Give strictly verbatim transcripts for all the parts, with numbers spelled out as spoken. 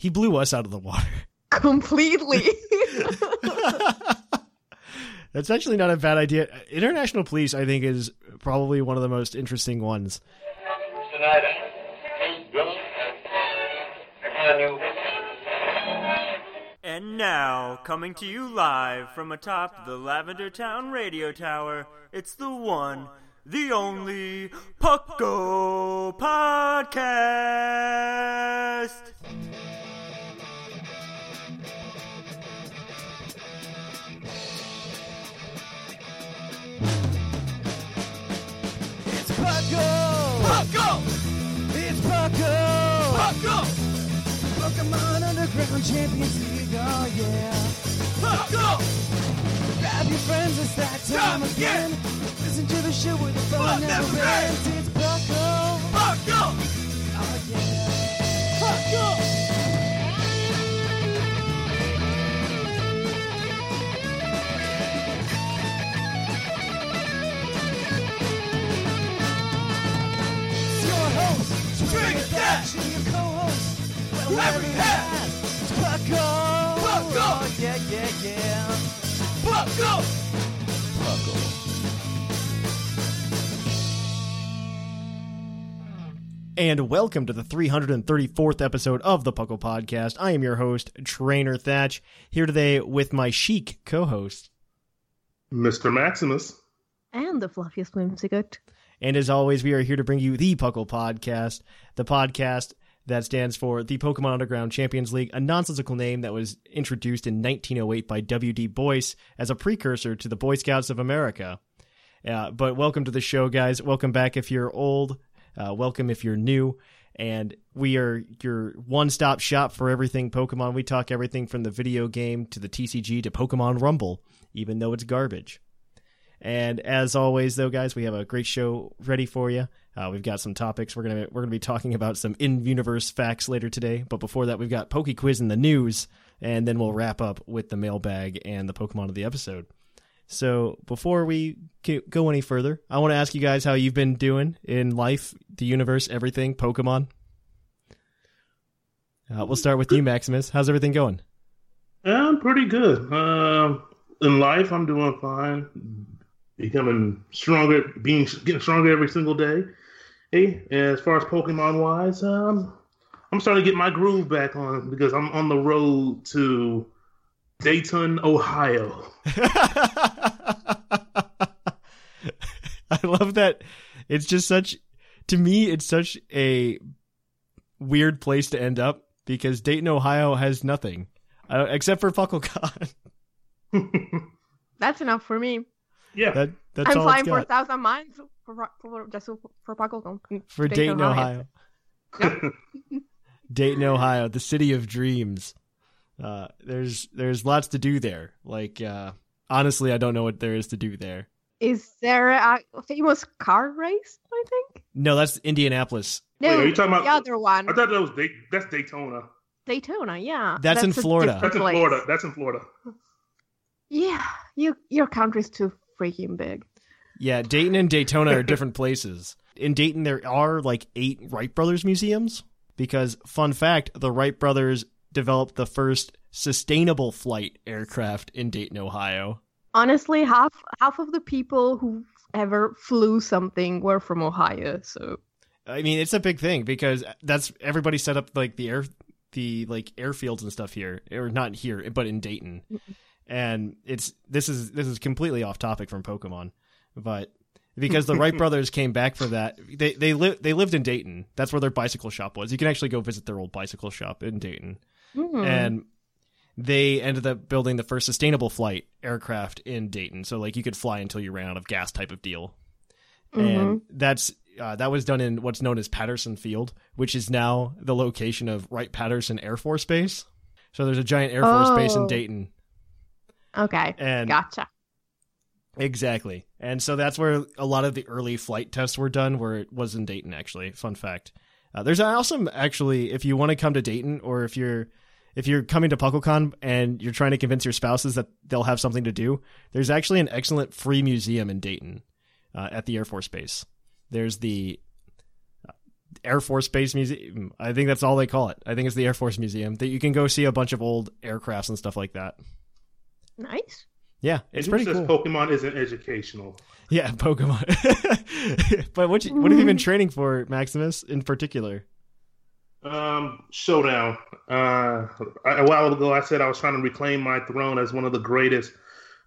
He blew us out of the water. Completely. That's actually not a bad idea. International police, I think, is probably one of the most interesting ones. And now, coming to you live from atop the Lavender Town Radio Tower, it's the one, the only Puckle Podcast! Puckle! Puckle! It's Puckle! Puckle! Pokemon Underground Champions League, oh yeah! Puckle! Grab your friends, it's that time Stop again! It. Listen to the show with the phone never ends. It's Puckle! Puckle! Oh yeah! Puckle! Trainer Thatch, your co-host, whoever you have, it's Puckle, Puckle, oh, yeah, yeah, yeah, Puckle, Puckle. And welcome to the three hundred thirty-fourth episode of the Puckle Podcast. I am your host, Trainer Thatch, here today with my chic co-host, Mister Maximus. And the fluffiest Whimsicott. And as always, we are here to bring you the Puckle Podcast, the podcast that stands for the Pokemon Underground Champions League, a nonsensical name that was introduced in nineteen oh eight by W D Boyce as a precursor to the Boy Scouts of America. Uh, but welcome to the show, guys. Welcome back if you're old. Uh, welcome if you're new. And we are your one-stop shop for everything Pokemon. We talk everything from the video game to the T C G to Pokemon Rumble, even though it's garbage. And as always, though, guys, we have a great show ready for you. Uh, we've got some topics. We're gonna we're gonna be talking about some in-universe facts later today. But before that, we've got Poke Quiz in the news, and then we'll wrap up with the mailbag and the Pokemon of the episode. So before we go any further, I want to ask you guys how you've been doing in life, the universe, everything, Pokemon. Uh, we'll start with you, Maximus. How's everything going? Yeah, I'm pretty good. Uh, in life, I'm doing fine. Becoming stronger, being getting stronger every single day. Hey, as far as Pokemon wise, um, I'm starting to get my groove back on because I'm on the road to Dayton, Ohio. I love that. It's just such, to me, it's such a weird place to end up because Dayton, Ohio has nothing uh, except for Pucklecon. That's enough for me. Yeah, that, that's I'm all flying for a thousand miles for, for just for Pucklecon for Dayton, Ohio. Ohio. Dayton, Ohio, the city of dreams. Uh, there's there's lots to do there. Like uh, honestly, I don't know what there is to do there. Is there a famous car race? I think no, that's Indianapolis. No, wait, are you talking about the other one? I thought that was Day- that's Daytona. Daytona, yeah. That's, that's in Florida. That's in Florida. That's in Florida. Yeah, you your country's too freaking big. Yeah, Dayton and Daytona are different places. In Dayton, there are like eight Wright Brothers museums because, fun fact, the Wright Brothers developed the first sustainable flight aircraft in Dayton, Ohio. Honestly, half half of the people who ever flew something were from Ohio. So, I mean, it's a big thing because that's everybody set up like the air the like airfields and stuff here, or not here, but in Dayton. And it's this is this is completely off topic from Pokemon, but because the Wright brothers came back for that, they they lived they lived in Dayton. That's where their bicycle shop was. You can actually go visit their old bicycle shop in Dayton, mm. and they ended up building the first sustainable flight aircraft in Dayton. So like you could fly until you ran out of gas type of deal, mm-hmm. and that's Uh, that was done in what's known as Patterson Field, which is now the location of Wright-Patterson Air Force Base. So there's a giant Air oh. Force Base in Dayton. Okay, and gotcha. Exactly. And so that's where a lot of the early flight tests were done, where it was in Dayton, actually. Fun fact. Uh, there's also, actually, if you want to come to Dayton, or if you're if you're coming to Pucklecon and you're trying to convince your spouses that they'll have something to do, there's actually an excellent free museum in Dayton uh, at the Air Force Base. There's the Air Force Base Museum. I think that's all they call it. I think it's the Air Force Museum, that you can go see a bunch of old aircrafts and stuff like that. Nice. Yeah, it's pretty cool. Pokemon isn't educational. Yeah, Pokemon. But what you, what have you been training for, Maximus, in particular? Um, Showdown. Uh, a while ago, I said I was trying to reclaim my throne as one of the greatest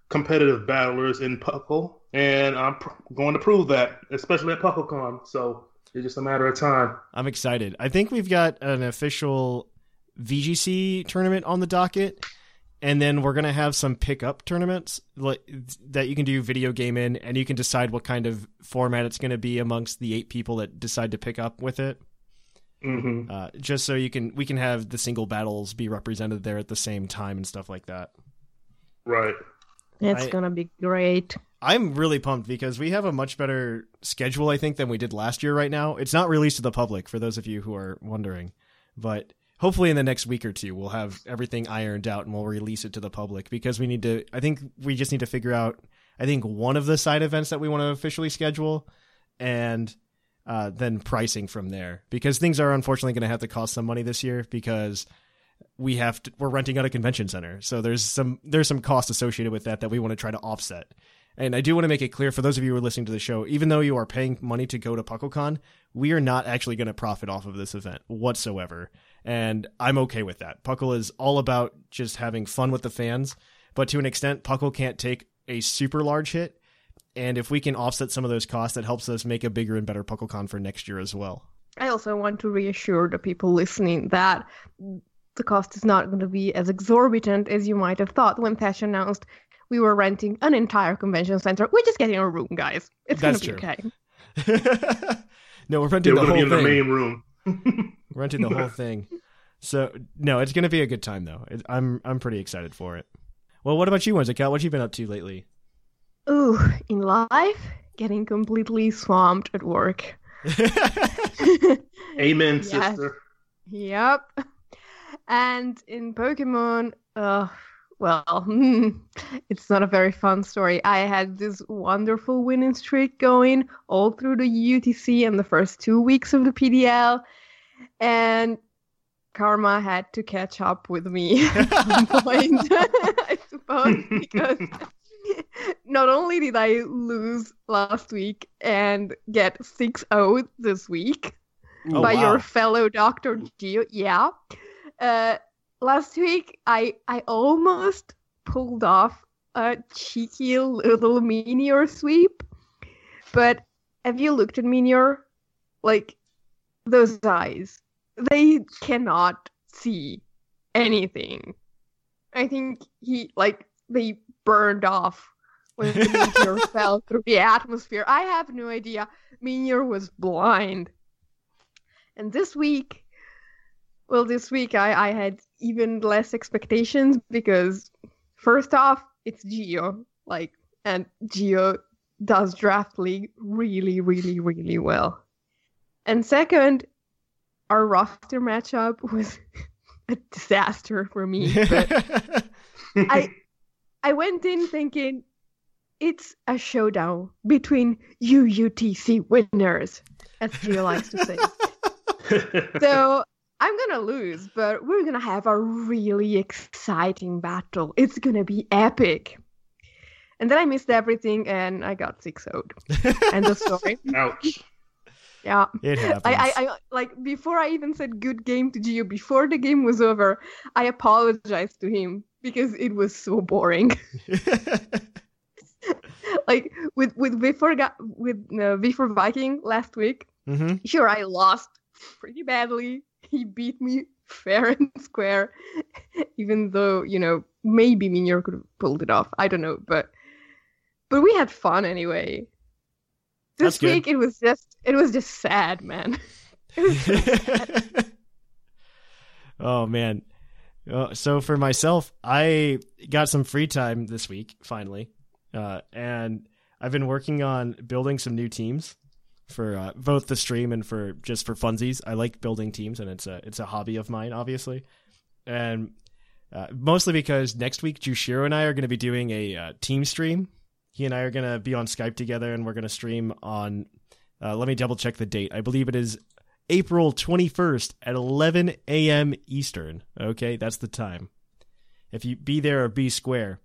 competitive battlers in Puckle, and I'm pr- going to prove that, especially at Pucklecon. So it's just a matter of time. I'm excited. I think we've got an official V G C tournament on the docket. And then we're going to have some pick-up tournaments like, that you can do video game in, and you can decide what kind of format it's going to be amongst the eight people that decide to pick up with it. Mm-hmm. Uh, just so you can, we can have the single battles be represented there at the same time and stuff like that. Right. It's going to be great. I'm really pumped because we have a much better schedule, I think, than we did last year right now. It's not released to the public, for those of you who are wondering, but... Hopefully in the next week or two, we'll have everything ironed out and we'll release it to the public because we need to, I think we just need to figure out, I think one of the side events that we want to officially schedule and uh, then pricing from there because things are unfortunately going to have to cost some money this year because we have to, we're renting out a convention center. So there's some, there's some cost associated with that that we want to try to offset. And I do want to make it clear for those of you who are listening to the show, even though you are paying money to go to Pucklecon, we are not actually going to profit off of this event whatsoever. And I'm okay with that. Puckle is all about just having fun with the fans. But to an extent, Puckle can't take a super large hit. And if we can offset some of those costs, that helps us make a bigger and better PuckleCon for next year as well. I also want to reassure the people listening that the cost is not going to be as exorbitant as you might have thought when Thatch announced we were renting an entire convention center. We're just getting a room, guys. It's going to be true. Okay. No, we're renting yeah, the whole thing. We're going to be in the main room. Renting the whole thing. So, no, it's going to be a good time, though. It, I'm I'm pretty excited for it. Well, what about you, Whimsicott? What have you been up to lately? Ooh, in life, getting completely swamped at work. Amen, yes. Sister. Yep. And in Pokemon, uh, well, it's not a very fun story. I had this wonderful winning streak going all through the U T C and the first two weeks of the P D L. And karma had to catch up with me at some point, I suppose, because not only did I lose last week and get six oh this week oh, by wow. your fellow Doctor Geo, yeah. Uh, last week, I, I almost pulled off a cheeky little Meteor sweep, but have you looked at Meteor? Like, those eyes. They cannot see anything. I think he, like, they burned off when the meteor fell through the atmosphere. I have no idea. Meteor was blind. And this week, well, this week I, I had even less expectations because, first off, it's Geo. Like, and Geo does Draft League really, really, really well. And second, our roster matchup was a disaster for me. But I I went in thinking it's a showdown between U U T C winners, as Gio likes to say. So I'm going to lose, but we're going to have a really exciting battle. It's going to be epic. And then I missed everything, and I got six oh'd. End of story. Ouch. Yeah, it happens. I, I, I, like, before I even said good game to Gio, before the game was over, I apologized to him because it was so boring. Like, with with before, with uh, before Viking last week, mm-hmm. Sure, I lost pretty badly. He beat me fair and square, even though, you know, maybe Meteor could have pulled it off. I don't know, but but we had fun anyway. This That's week good. it was just it was just sad, man. It was just sad. Oh man. Uh, so for myself, I got some free time this week finally, uh, and I've been working on building some new teams for uh, both the stream and for just for funsies. I like building teams, and it's a it's a hobby of mine, obviously, and uh, mostly because next week Jushiro and I are going to be doing a uh, team stream. He and I are going to be on Skype together, and we're going to stream on, uh, let me double check the date. I believe it is April twenty-first at eleven a.m. Eastern. Okay, that's the time. If you be there or be square.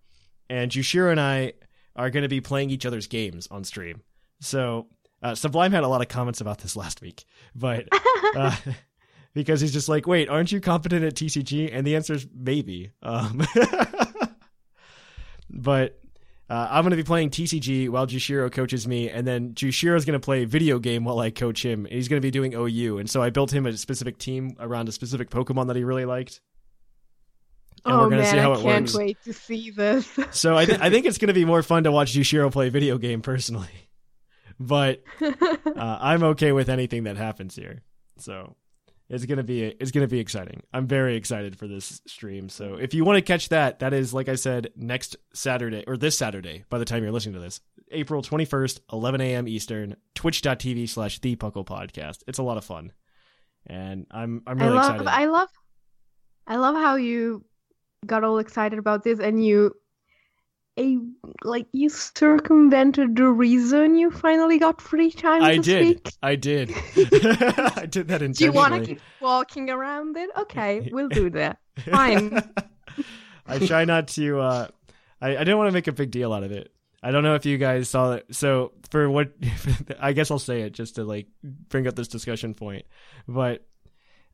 And Jushiro and I are going to be playing each other's games on stream. So uh, Sublime had a lot of comments about this last week, but uh, because he's just like, wait, aren't you competent at T C G? And the answer is maybe. Um, but... Uh, I'm going to be playing T C G while Jushiro coaches me, and then Jushiro's going to play video game while I coach him. And he's going to be doing O U, and so I built him a specific team around a specific Pokemon that he really liked. And oh, we're going to see how it works. I can't wait to see this. So I, th- I think it's going to be more fun to watch Jushiro play a video game personally. But uh, I'm okay with anything that happens here. So it's going to be it's going to be exciting. I'm very excited for this stream. So if you want to catch that, that is, like I said, next Saturday or this Saturday by the time you're listening to this, April twenty-first, eleven a.m. Eastern, twitch.tv slash the Puckle podcast. It's a lot of fun. And I'm I'm really I love, excited. I love I love how you got all excited about this and you a like you circumvented the reason you finally got free time I this did. Week. I did. I did that intentionally. Do you want to keep walking around it? Okay, we'll do that. Fine. I try not to... Uh, I, I didn't want to make a big deal out of it. I don't know if you guys saw it. So for what... I guess I'll say it just to like bring up this discussion point. But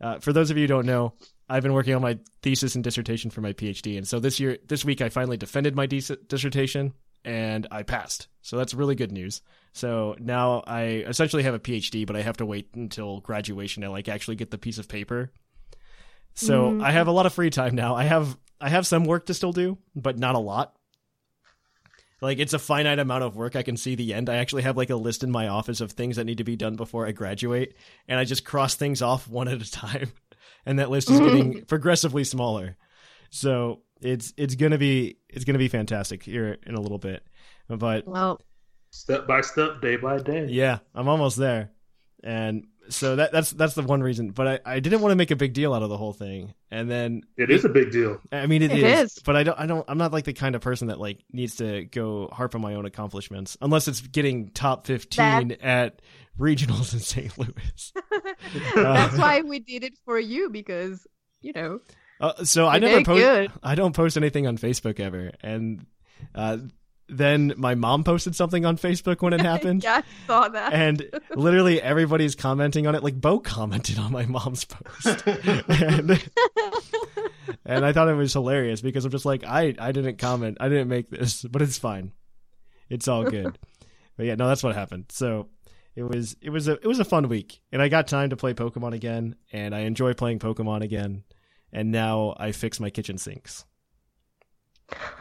uh, for those of you who don't know... I've been working on my thesis and dissertation for my PhD. And so this year, this week, I finally defended my dis- dissertation and I passed. So that's really good news. So now I essentially have a PhD, but I have to wait until graduation to like actually get the piece of paper. So mm. I have a lot of free time now. I have, I have some work to still do, but not a lot. Like it's a finite amount of work. I can see the end. I actually have like a list in my office of things that need to be done before I graduate. And I just cross things off one at a time. And that list is getting progressively smaller. So it's it's gonna be it's gonna be fantastic here in a little bit. But well, step by step, day by day. Yeah, I'm almost there. And so that that's that's the one reason. But I, I didn't want to make a big deal out of the whole thing. And then it is a big deal. I mean it, it is, is. But I don't I don't I'm not like the kind of person that like needs to go harp on my own accomplishments unless it's getting top fifteen that- at regionals in Saint Louis. That's um, why we did it for you because you know. Uh, so I never post. Good. I don't post anything on Facebook ever, and uh, then my mom posted something on Facebook when it happened. Yeah, I saw that. And literally everybody's commenting on it. Like Bo commented on my mom's post, and, and I thought it was hilarious because I'm just like I I didn't comment. I didn't make this, but it's fine. It's all good. But yeah, no, that's what happened. So. It was it was a it was a fun week, and I got time to play Pokemon again, and I enjoy playing Pokemon again, and now I fix my kitchen sinks.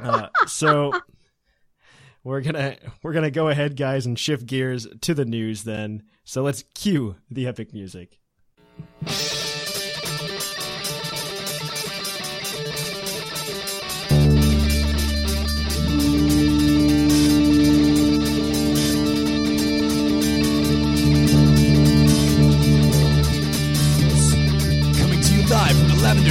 Uh, so we're gonna we're gonna go ahead, guys, and shift gears to the news then. So let's cue the epic music.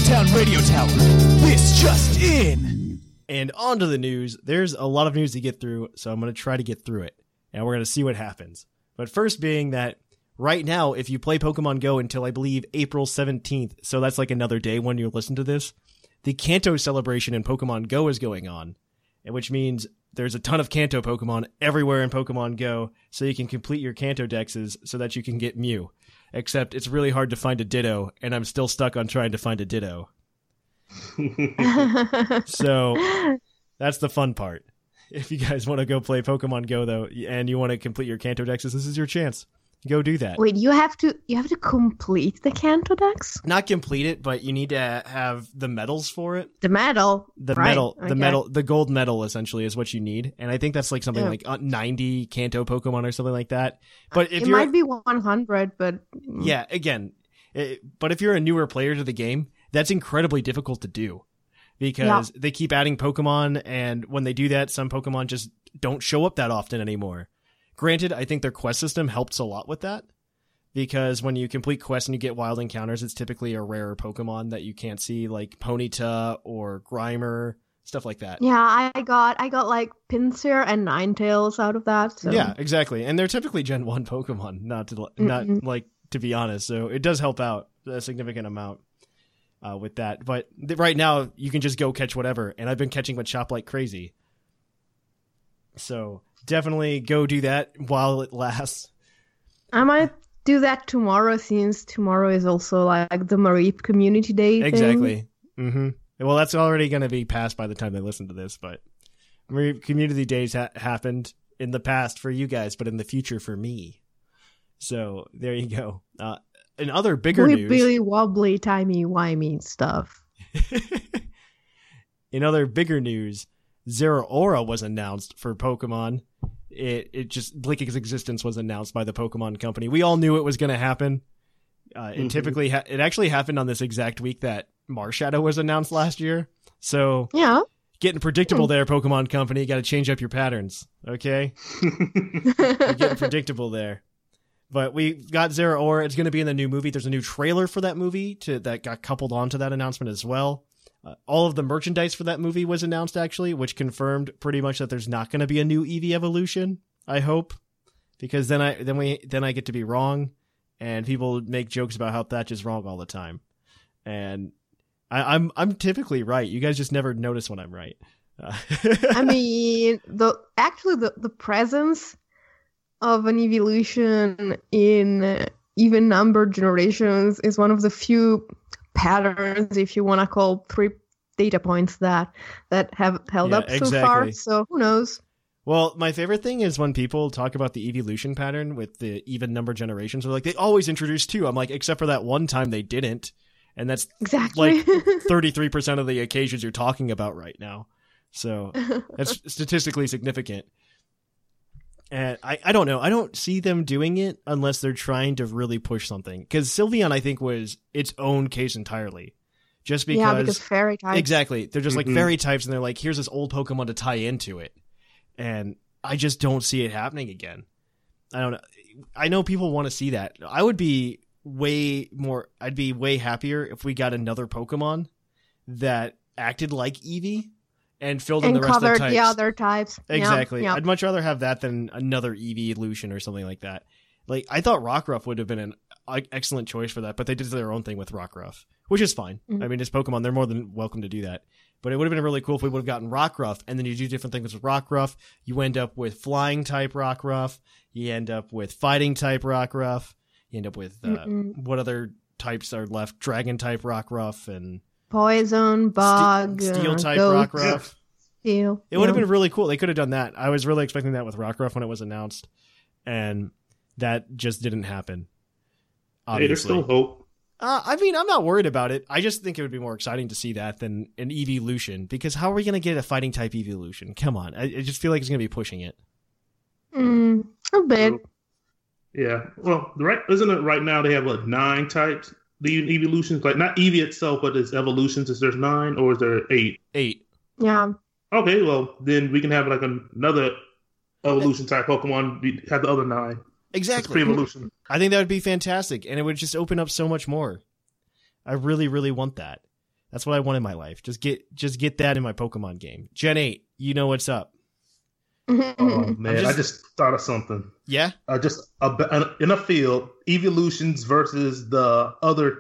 Town Radio Tower. This just in. And on to the news. There's a lot of news to get through, so I'm going to try to get through it. And we're going to see what happens. But first being that right now, if you play Pokemon Go until I believe April seventeenth, so that's like another day when you listen to this, the Kanto celebration in Pokemon Go is going on, which means there's a ton of Kanto Pokemon everywhere in Pokemon Go, so you can complete your Kanto dexes so that you can get Mew. Except it's really hard to find a Ditto, and I'm still stuck on trying to find a Ditto. So that's the fun part. If you guys want to go play Pokemon Go, though, and you want to complete your Kanto dexes, this is your chance. Go do that. Wait, you have to you have to complete the Kanto Dex? Not complete it, but you need to have the medals for it. The medal, the right. medal, okay. the medal, the gold medal essentially is what you need, and I think that's like something yeah. like ninety Kanto Pokemon or something like that. But if it you're, might be one hundred, but yeah, again, it, but if you're a newer player to the game, that's incredibly difficult to do because yeah. they keep adding Pokemon, and when they do that, some Pokemon just don't show up that often anymore. Granted, I think their quest system helps a lot with that, because when you complete quests and you get wild encounters, it's typically a rarer Pokemon that you can't see, like Ponyta or Grimer, stuff like that. Yeah, I got I got like Pinsir and Ninetales out of that. So. Yeah, exactly. And they're typically Gen one Pokemon, not to, not mm-hmm. like to be honest. So it does help out a significant amount uh, with that. But th- right now, you can just go catch whatever, and I've been catching Machop like crazy. So... definitely go do that while it lasts. I might do that tomorrow, since tomorrow is also like the Mareep Community Day. Exactly. Thing. Mm-hmm. Well, that's already going to be passed by the time they listen to this, but Mareep Community Days ha- happened in the past for you guys, but in the future for me. So there you go. Uh, and other bigger really, news. Really wobbly, timey-wimey stuff. In other bigger news, Zeraora was announced for Pokemon. It it just Blink's existence was announced by the Pokemon Company. We all knew it was going to happen. Uh, mm-hmm. It typically ha- it actually happened on this exact week that Marshadow was announced last year. So yeah, getting predictable there, Pokemon Company. Got to change up your patterns, okay? Getting predictable there. But we got Zeraora. It's going to be in the new movie. There's a new trailer for that movie to that got coupled onto that announcement as well. Uh, all of the merchandise for that movie was announced, actually, which confirmed pretty much that there's not going to be a new Eevee evolution. I hope, because then I then we then I get to be wrong, and people make jokes about how Thatch is wrong all the time, and I, I'm I'm typically right. You guys just never notice when I'm right. Uh. I mean, the actually the, the presence of an evolution in even numbered generations is one of the few patterns, if you want to call three data points that that have held yeah, up so exactly. far. So who knows? Well, my favorite thing is when people talk about the evolution pattern with the even number generations. They're like, they always introduce two. I'm like, except for that one time they didn't, and that's exactly like thirty-three percent of the occasions you're talking about right now. So that's statistically significant. And I, I don't know. I don't see them doing it unless they're trying to really push something. Because Sylveon, I think, was its own case entirely. Just because... Yeah, because fairy types. Exactly. They're just mm-hmm. like fairy types, and they're like, here's this old Pokemon to tie into it. And I just don't see it happening again. I don't know. I know people want to see that. I would be way more... I'd be way happier if we got another Pokemon that acted like Eevee. And filled in and the rest of the types. And covered the other types. Exactly. Yep, yep. I'd much rather have that than another Eevee evolution or something like that. Like, I thought Rockruff would have been an excellent choice for that, but they did their own thing with Rockruff, which is fine. Mm-hmm. I mean, it's Pokemon. They're more than welcome to do that. But it would have been really cool if we would have gotten Rockruff, and then you do different things with Rockruff. You end up with Flying-type Rockruff. You end up with Fighting-type Rockruff. You end up with uh, what other types are left? Dragon-type Rockruff and... Poison, bug, Ste- steel type uh, Rockruff. Steel. It would have yeah. been really cool. They could have done that. I was really expecting that with Rockruff when it was announced, and that just didn't happen. Obviously. Hey, there's still hope. Uh, I mean, I'm not worried about it. I just think it would be more exciting to see that than an evolution, because how are we going to get a fighting type evolution? Come on. I, I just feel like it's going to be pushing it. Mm, a bit. Yeah. Well, right? Isn't it right now they have like nine types? The evolutions, like not Eevee itself, but its evolutions. Is there nine or is there eight? Eight. Yeah. Okay, well, then we can have like another evolution type Pokemon. We have the other nine. Exactly. Pre-evolution. I think that would be fantastic, and it would just open up so much more. I really, really want that. That's what I want in my life. Just get, just get that in my Pokemon game. Gen eight, you know what's up. Oh man, just, I just thought of something. Yeah, uh, just a, in a field, evolutions versus the other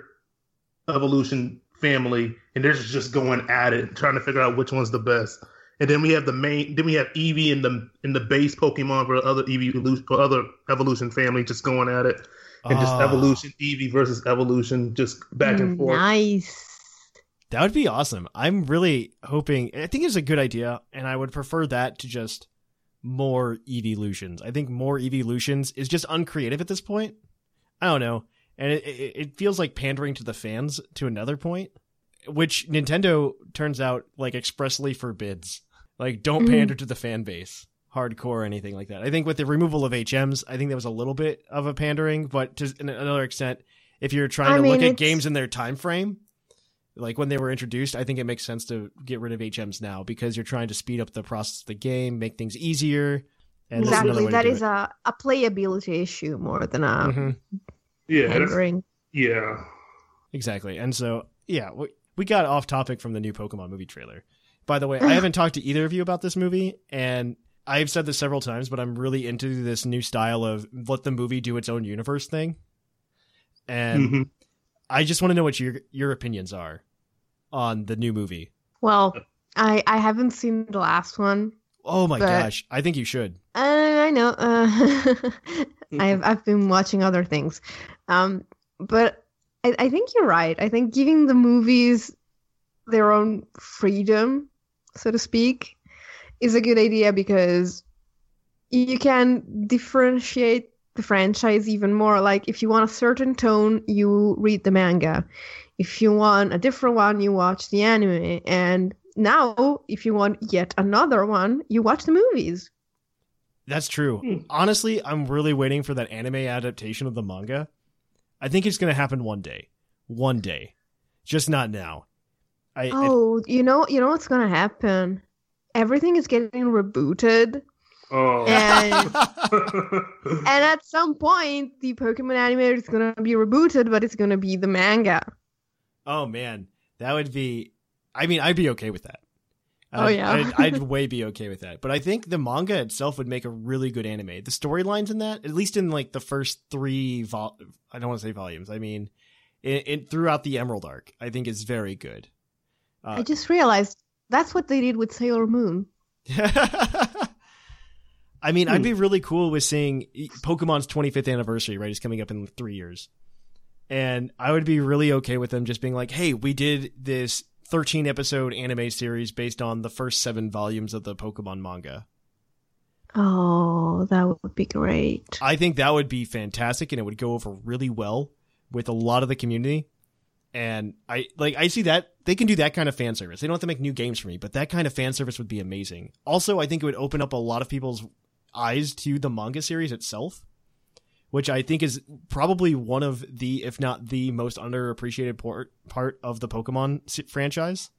evolution family, and they're just going at it, trying to figure out which one's the best. And then we have the main, then we have Eevee in the in the base Pokemon for other Eevee for other evolution family, just going at it, and oh. just evolution Eevee versus evolution, just back and forth. Nice. That would be awesome. I'm really hoping. I think it's a good idea, and I would prefer that to just more Eeveelutions. I think more Eeveelutions is just uncreative at this point. I don't know. And it, it, it feels like pandering to the fans to another point, which Nintendo turns out like expressly forbids. Like, don't mm-hmm. pander to the fan base, hardcore or anything like that. I think with the removal of H Ms, I think there was a little bit of a pandering, but to another extent, if you're trying I to mean, look it's... at games in their time frame, like when they were introduced, I think it makes sense to get rid of H Ms now because you're trying to speed up the process of the game, make things easier. And exactly. That is a, a playability issue more than a mm-hmm. yeah, pandering. Yeah. Exactly. And so, yeah, we, we got off topic from the new Pokemon movie trailer. By the way, I haven't talked to either of you about this movie, and I've said this several times, but I'm really into this new style of let the movie do its own universe thing. And mm-hmm. I just want to know what your your opinions are on the new movie. Well, I, I haven't seen the last one. Oh my but, gosh. I think you should. Uh, I know. Uh, I've I've been watching other things. Um, but I, I think you're right. I think giving the movies their own freedom, so to speak, is a good idea because you can differentiate the franchise even more. Like, if you want a certain tone, you read the manga. If you want a different one, you watch the anime. And now, if you want yet another one, you watch the movies. That's true. Hmm. Honestly, I'm really waiting for that anime adaptation of the manga. I think it's going to happen one day. One day. Just not now. I, oh, I, you know you know what's going to happen? Everything is getting rebooted. Oh. And, and at some point, the Pokemon anime is going to be rebooted, but it's going to be the manga. Oh, man. That would be... I mean, I'd be okay with that. Oh, I'd, yeah. I'd, I'd way be okay with that. But I think the manga itself would make a really good anime. The storylines in that, at least in like the first three... Vol- I don't want to say volumes. I mean, it, it, throughout the Emerald Arc, I think is very good. Uh, I just realized that's what they did with Sailor Moon. I mean, hmm. I'd be really cool with seeing Pokemon's twenty-fifth anniversary, right? It's coming up in three years. And I would be really okay with them just being like, hey, we did this thirteen episode anime series based on the first seven volumes of the Pokemon manga. Oh, that would be great. I think that would be fantastic. And it would go over really well with a lot of the community. And I like I see that they can do that kind of fan service. They don't have to make new games for me, but that kind of fan service would be amazing. Also, I think it would open up a lot of people's eyes to the manga series itself, which I think is probably one of the, if not the most underappreciated part, part of the Pokemon franchise.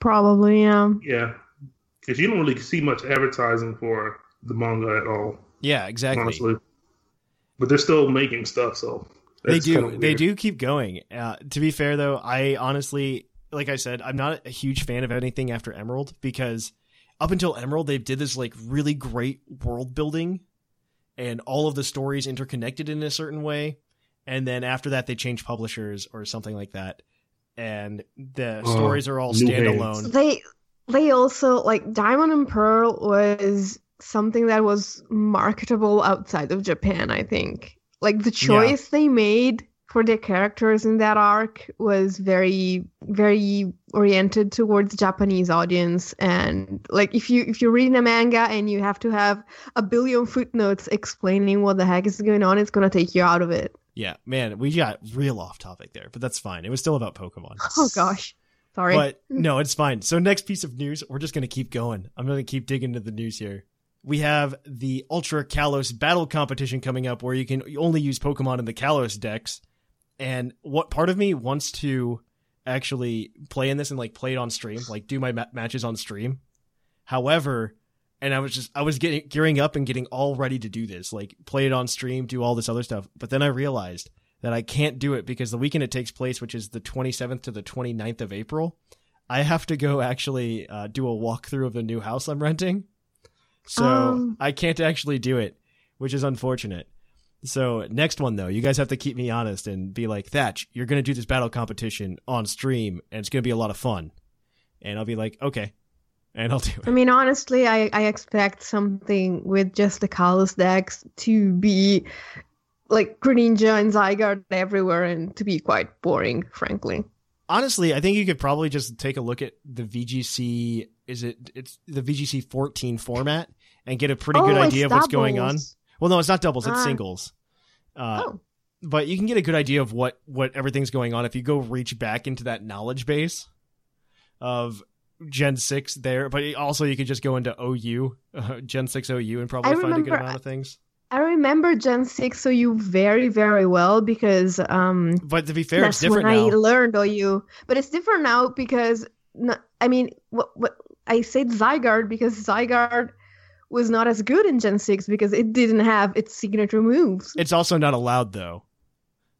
Probably, yeah. Yeah, because you don't really see much advertising for the manga at all. Yeah, exactly. Honestly. But they're still making stuff, so... That's they do. Kind of they do keep going. Uh, to be fair, though, I honestly, like I said, I'm not a huge fan of anything after Emerald because up until Emerald, they did this like really great world building and all of the stories interconnected in a certain way. And then after that, they changed publishers or something like that. And the oh, stories are all standalone. So they they also like Diamond and Pearl was something that was marketable outside of Japan, I think. Like, the choice yeah. they made for their characters in that arc was very, very oriented towards Japanese audience. And, like, if, you, if you're reading a manga and you have to have a billion footnotes explaining what the heck is going on, it's going to take you out of it. Yeah, man, we got real off topic there, but that's fine. It was still about Pokemon. Oh, gosh. Sorry. But, no, it's fine. So, next piece of news, we're just going to keep going. I'm going to keep digging into the news here. We have the Ultra Kalos Battle Competition coming up where you can only use Pokemon in the Kalos decks. And what part of me wants to actually play in this and like play it on stream, like do my ma- matches on stream. However, and I was just, I was getting gearing up and getting all ready to do this, like play it on stream, do all this other stuff. But then I realized that I can't do it because the weekend it takes place, which is the twenty-seventh to the twenty-ninth of April, I have to go actually uh, do a walkthrough of the new house I'm renting. So um, I can't actually do it, which is unfortunate. So next one, though, you guys have to keep me honest and be like, Thatch, you're going to do this battle competition on stream, and it's going to be a lot of fun. And I'll be like, okay, and I'll do it. I mean, honestly, I, I expect something with just the Kalos decks to be like Greninja and Zygarde everywhere and to be quite boring, frankly. Honestly, I think you could probably just take a look at the V G C, is it, it's the V G C fourteen format and get a pretty oh, good idea of what's doubles. going on. Well, no, it's not doubles, it's uh, singles. Uh, oh. But you can get a good idea of what, what everything's going on if you go reach back into that knowledge base of Gen six there. But also you could just go into O U, uh, Gen six O U, and probably I find remember, a good amount of things. I remember Gen six O U very, very well because... Um, but to be fair, it's different now. That's when I learned O U. But it's different now because, I mean, what, what I said Zygarde because Zygarde... was not as good in Gen six because it didn't have its signature moves. It's also not allowed, though,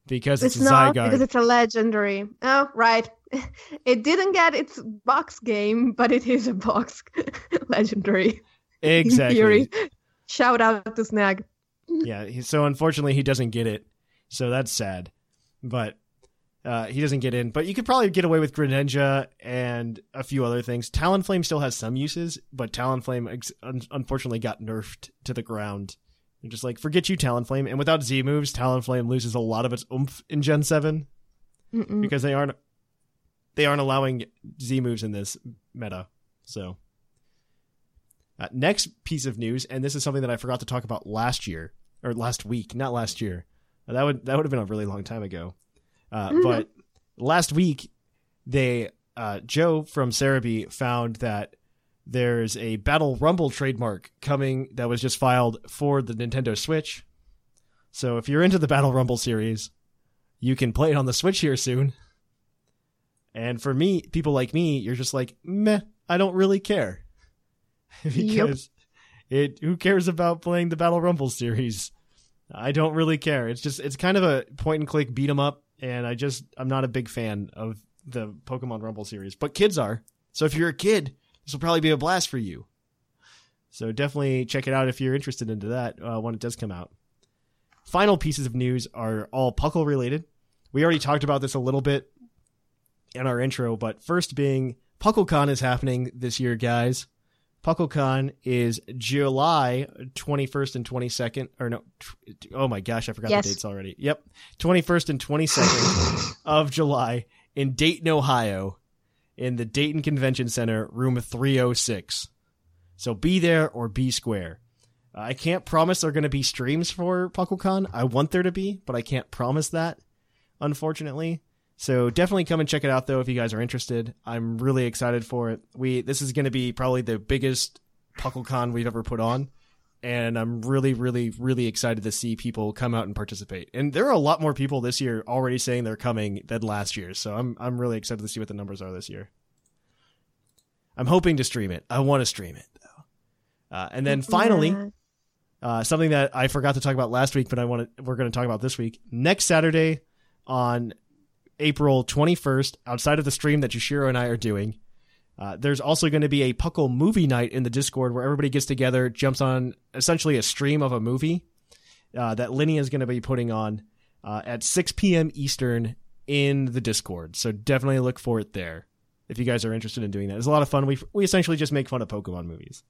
because it's, it's a Zygarde. It's not, because it's a legendary. Oh, right. It didn't get its box game, but it is a box legendary. Exactly. In theory. Shout out to Snag. Yeah, so unfortunately he doesn't get it, so that's sad. But uh, he doesn't get in. But you could probably get away with Greninja and a few other things. Talonflame still has some uses, but Talonflame ex- un- unfortunately got nerfed to the ground. They're just like, forget you, Talonflame. And without Z moves, Talonflame loses a lot of its oomph in Gen seven Mm-mm. because they aren't they aren't allowing Z moves in this meta. So uh, next piece of news, and this is something that I forgot to talk about last year or last week, not last year. That would that would have been a really long time ago. Uh, mm-hmm. But last week, they uh, Joe from Cerebi found that there's a Battle Rumble trademark coming that was just filed for the Nintendo Switch. So if you're into the Battle Rumble series, you can play it on the Switch here soon. And for me, people like me, you're just like, meh, I don't really care. Because yep. it who cares about playing the Battle Rumble series? I don't really care. It's just it's kind of a point and click beat 'em up. And I just, I'm not a big fan of the Pokemon Rumble series, but kids are. So if you're a kid, this will probably be a blast for you. So definitely check it out if you're interested into that uh, when it does come out. Final pieces of news are all Puckle related. We already talked about this a little bit in our intro, but first being Pucklecon is happening this year, guys. Pucklecon is July twenty-first and twenty-second or no, t- oh my gosh, I forgot yes. the dates already. Yep, twenty-first and twenty-second of July in Dayton, Ohio, in the Dayton Convention Center, room three oh six. So be there or be square. I can't promise there are going to be streams for Pucklecon. I want there to be, but I can't promise that, unfortunately. So definitely come and check it out, though, if you guys are interested. I'm really excited for it. We This is going to be probably the biggest PuckleCon we've ever put on, and I'm really, really, really excited to see people come out and participate. And there are a lot more people this year already saying they're coming than last year, so I'm I'm really excited to see what the numbers are this year. I'm hoping to stream it. I want to stream it, though. Uh, and then finally... Yeah. Uh, something that I forgot to talk about last week, but I want to, we're going to talk about this week. Next Saturday on... April twenty-first, outside of the stream that Jushiro and I are doing. Uh, there's also going to be a Puckle movie night in the Discord where everybody gets together, jumps on essentially a stream of a movie uh, that Linnea is going to be putting on uh, at six p.m. Eastern in the Discord. So definitely look for it there if you guys are interested in doing that. It's a lot of fun. We we essentially just make fun of Pokemon movies.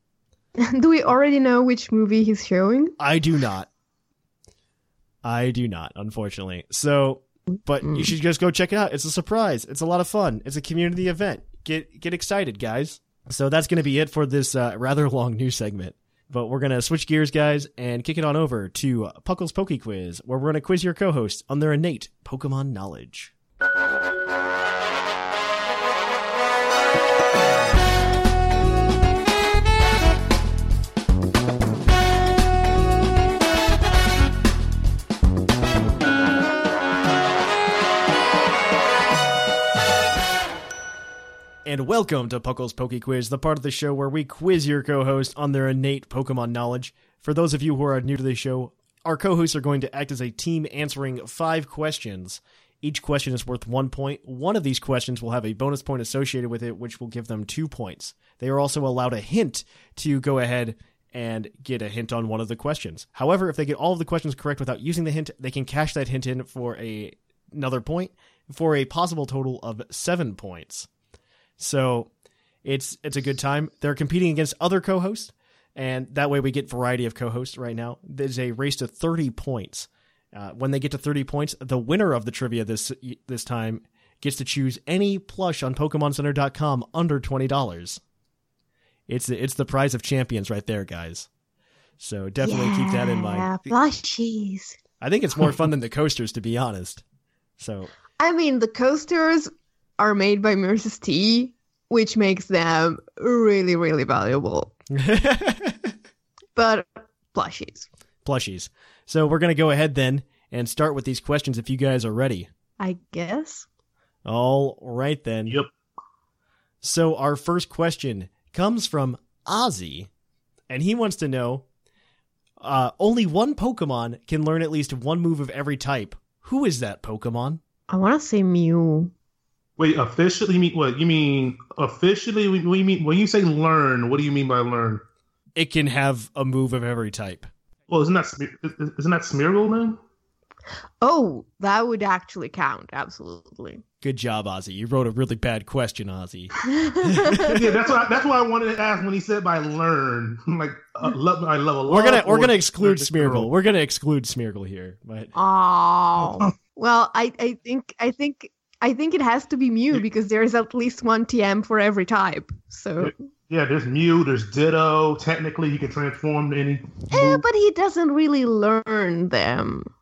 Do we already know which movie he's showing? I do not. I do not, unfortunately. So... But you should just go check it out. It's a surprise. It's a lot of fun. It's a community event. Get get excited, guys. So that's going to be it for this uh, rather long news segment. But we're going to switch gears, guys, and kick it on over to Puckle's Poke Quiz, where we're going to quiz your co-hosts on their innate Pokemon knowledge. And welcome to Puckle's Poke Quiz, the part of the show where we quiz your co-host on their innate Pokemon knowledge. For those of you who are new to the show, our co-hosts are going to act as a team answering five questions. Each question is worth one point. One of these questions will have a bonus point associated with it, which will give them two points. They are also allowed a hint to go ahead and get a hint on one of the questions. However, if they get all of the questions correct without using the hint, they can cash that hint in for a, another point for a possible total of seven points. So it's it's a good time. They're competing against other co-hosts, and that way we get variety of co-hosts right now. There's a race to thirty points. Uh, when they get to thirty points, the winner of the trivia this this time gets to choose any plush on Pokemon Center dot com under twenty dollars. It's the, it's the prize of champions right there, guys. So definitely yeah, keep that in mind. Plushies. I think it's more fun than the coasters, to be honest. So I mean, the coasters are made by Nurse's Tea, which makes them really, really valuable. But plushies. Plushies. So we're going to go ahead then and start with these questions if you guys are ready. I guess. All right then. Yep. So our first question comes from Ozzy, and he wants to know, uh, only one Pokemon can learn at least one move of every type. Who is that Pokemon? I want to say Mew. Wait, officially mean what? You mean officially? What do you mean when you say learn? What do you mean by learn? It can have a move of every type. Well, isn't that isn't that Smeargle then? Oh, that would actually count. Absolutely. Good job, Ozzy. You wrote a really bad question, Ozzy. Yeah, that's what I, that's what I wanted to ask when he said by learn. I'm like, uh, love, I love a lot. We're gonna we're gonna exclude Smeargle. We're gonna exclude Smeargle here. But oh, well, I, I think I think I think it has to be Mew because there is at least one T M for every type. So. Yeah, there's Mew, there's Ditto. Technically, you can transform to any. Yeah, but he doesn't really learn them.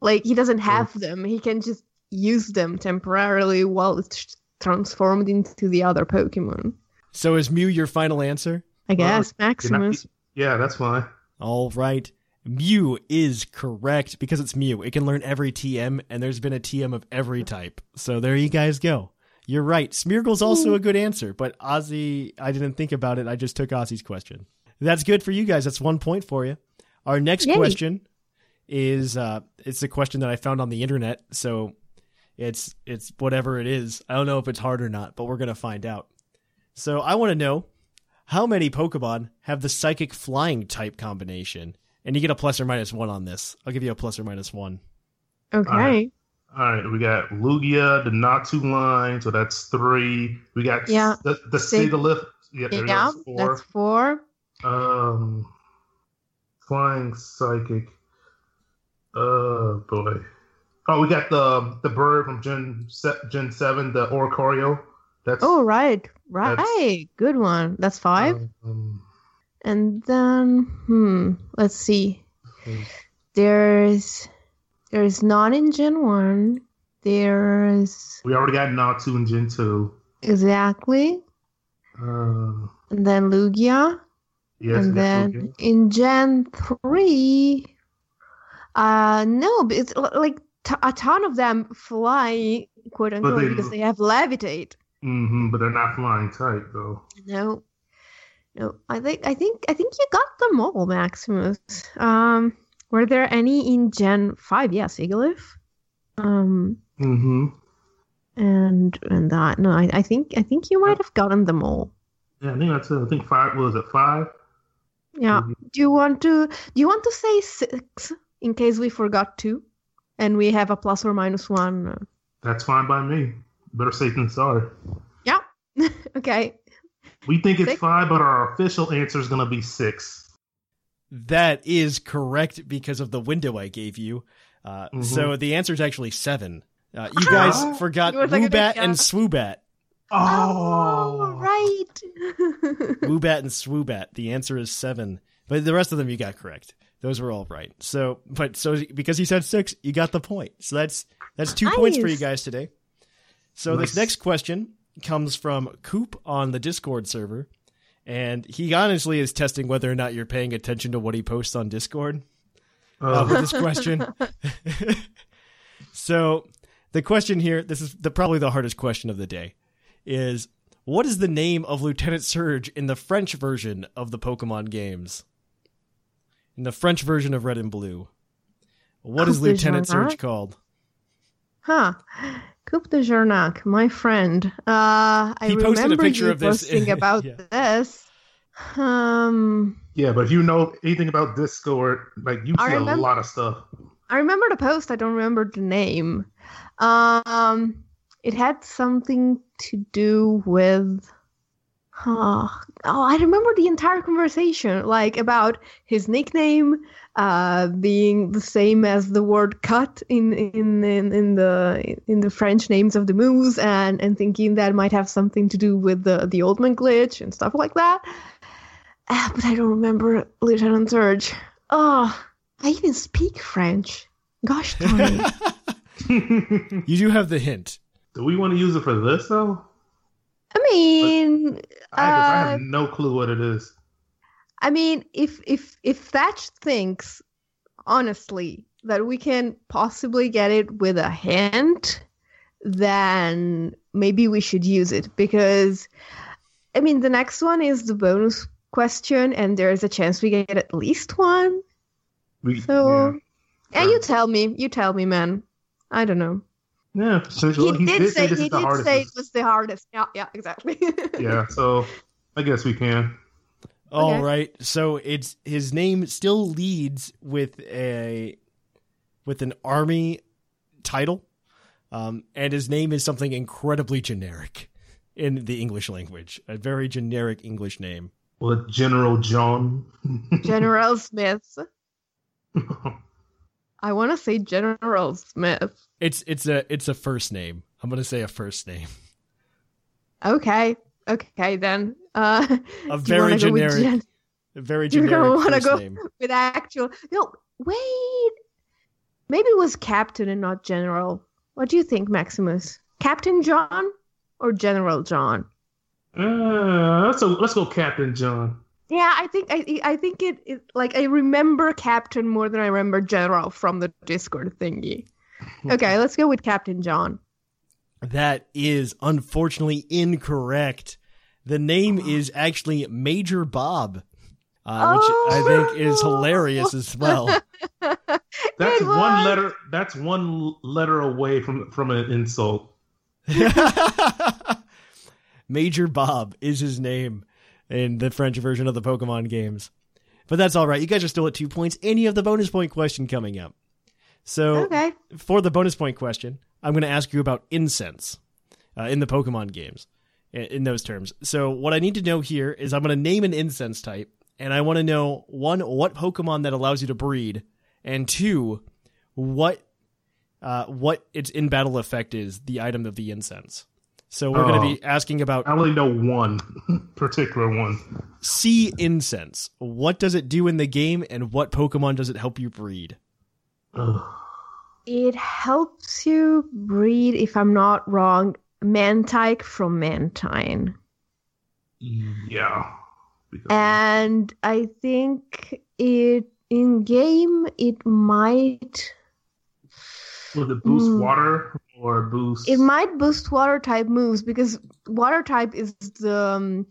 Like, he doesn't have them. He can just use them temporarily while it's transformed into the other Pokemon. So is Mew your final answer? I guess, well, Maximus. Not, yeah, that's fine. All right. Mew is correct because it's Mew. It can learn every T M, and there's been a T M of every type. So there you guys go. You're right. Smeargle's also a good answer, but Ozzy, I didn't think about it. I just took Ozzy's question. That's good for you guys. That's one point for you. Our next Yay. question is uh it's a question that I found on the internet, so it's it's whatever it is. I don't know if it's hard or not, but we're gonna find out. So I want to know how many Pokemon have the psychic flying type combination, and you get a plus or minus one on this. I'll give you a plus or minus one. Okay. All right, All right. We got Lugia, the Natu line, so that's three. We got yeah. the the Sigilyph. Yeah, there yeah goes, four. That's four. Um, flying psychic. Oh, boy. Oh, we got the the bird from Gen se- Gen seven, the Oricorio. That's Oh, right. Right. Good one. That's five. Um, and then, hmm, let's see. Okay. There's there's not in Gen one. There's... We already got Natu in Gen two. Exactly. Uh, and then Lugia. Yes, and then Lugia. In Gen three... Uh, no, but it's like t- a ton of them fly, quote unquote, they, because they have levitate. Mm-hmm, but they're not flying type, though. No, no. I think I think I think you got them all, Maximus. Um, were there any in Gen five? Yes, yeah, Sigilyph. Um. Mm-hmm. And and that no, I, I think I think you might have gotten them all. Yeah, I think that's uh, I think five was it five? Yeah. Maybe. Do you want to do you want to say six? In case we forgot two, and we have a plus or minus one. That's fine by me. Better safe than sorry. Yeah. Okay. We think it's six. Five, but our official answer is going to be six. That is correct because of the window I gave you. Uh, mm-hmm. So the answer is actually seven. Uh, you guys ah! forgot Woobat like yeah. and Swoobat. Oh, oh right. Woobat and Swoobat. The answer is seven. But the rest of them you got correct. Those were all right. So, but so because he said six, you got the point. So that's that's two nice. points for you guys today. So nice. This next question comes from Coop on the Discord server, and he honestly is testing whether or not you're paying attention to what he posts on Discord uh. Uh, with this question. So the question here, this is the, probably the hardest question of the day, is what is the name of Lieutenant Surge in the French version of the Pokemon games? In the French version of Red and Blue. What is Lieutenant Surge called? Huh. Coupe de Jarnac, my friend. Uh, I remember you posting about this. Um, yeah, but if you know anything about Discord, like you see a lot of stuff. I remember the post. I don't remember the name. Um, it had something to do with... Oh, oh, I remember the entire conversation, like about his nickname uh, being the same as the word "cut" in in, in in the in the French names of the moves, and, and thinking that might have something to do with the, the Oldman glitch and stuff like that. Uh, but I don't remember Lieutenant Surge. Oh, I even speak French. Gosh darn it. You do have the hint. Do we want to use it for this, though? I mean... I, uh, I have no clue what it is. I mean, if if if Thatch thinks, honestly, that we can possibly get it with a hint, then maybe we should use it. Because, I mean, the next one is the bonus question, and there's a chance we get at least one. We, so, yeah. And sure. you tell me. You tell me, man. I don't know. Yeah, he, he did, did say, he did say it was the hardest. Yeah, yeah, exactly. Yeah, so I guess we can. All okay. right. So it's his name still leads with a with an army title, um, and his name is something incredibly generic in the English language. A very generic English name. Well, General John. General Smith. I want to say General Smith. It's it's a it's a first name. I'm gonna say a first name. Okay, okay then. Uh, a very generic, gen- a very generic. You don't want to go name. With actual. No, wait. Maybe it was Captain and not General. What do you think, Maximus? Captain John or General John? Uh, let's go, let's go, Captain John. Yeah, I think I I think it, it like I remember Captain more than I remember General from the Discord thingy. Okay, let's go with Captain John. That is unfortunately incorrect. The name is actually Major Bob, uh, oh. which I think is hilarious as well. That's one letter. That's one letter away from from an insult. Major Bob is his name in the French version of the Pokemon games. But that's all right. You guys are still at two points. Any of the bonus point question coming up. So okay. for the bonus point question, I'm going to ask you about incense uh, in the Pokemon games in, in those terms. So what I need to know here is I'm going to name an incense type, and I want to know, one, what Pokemon that allows you to breed, and two, what uh, what its in-battle effect is, the item of the incense. So we're oh, going to be asking about... I only know one particular one. Sea Incense. What does it do in the game, and what Pokemon does it help you breed? Ugh. It helps you breed, if I'm not wrong, Mantyke from Mantine. Yeah. And I think it in game, it might... Will it boost mm. water? Or boost. It might boost water type moves because water type is the um,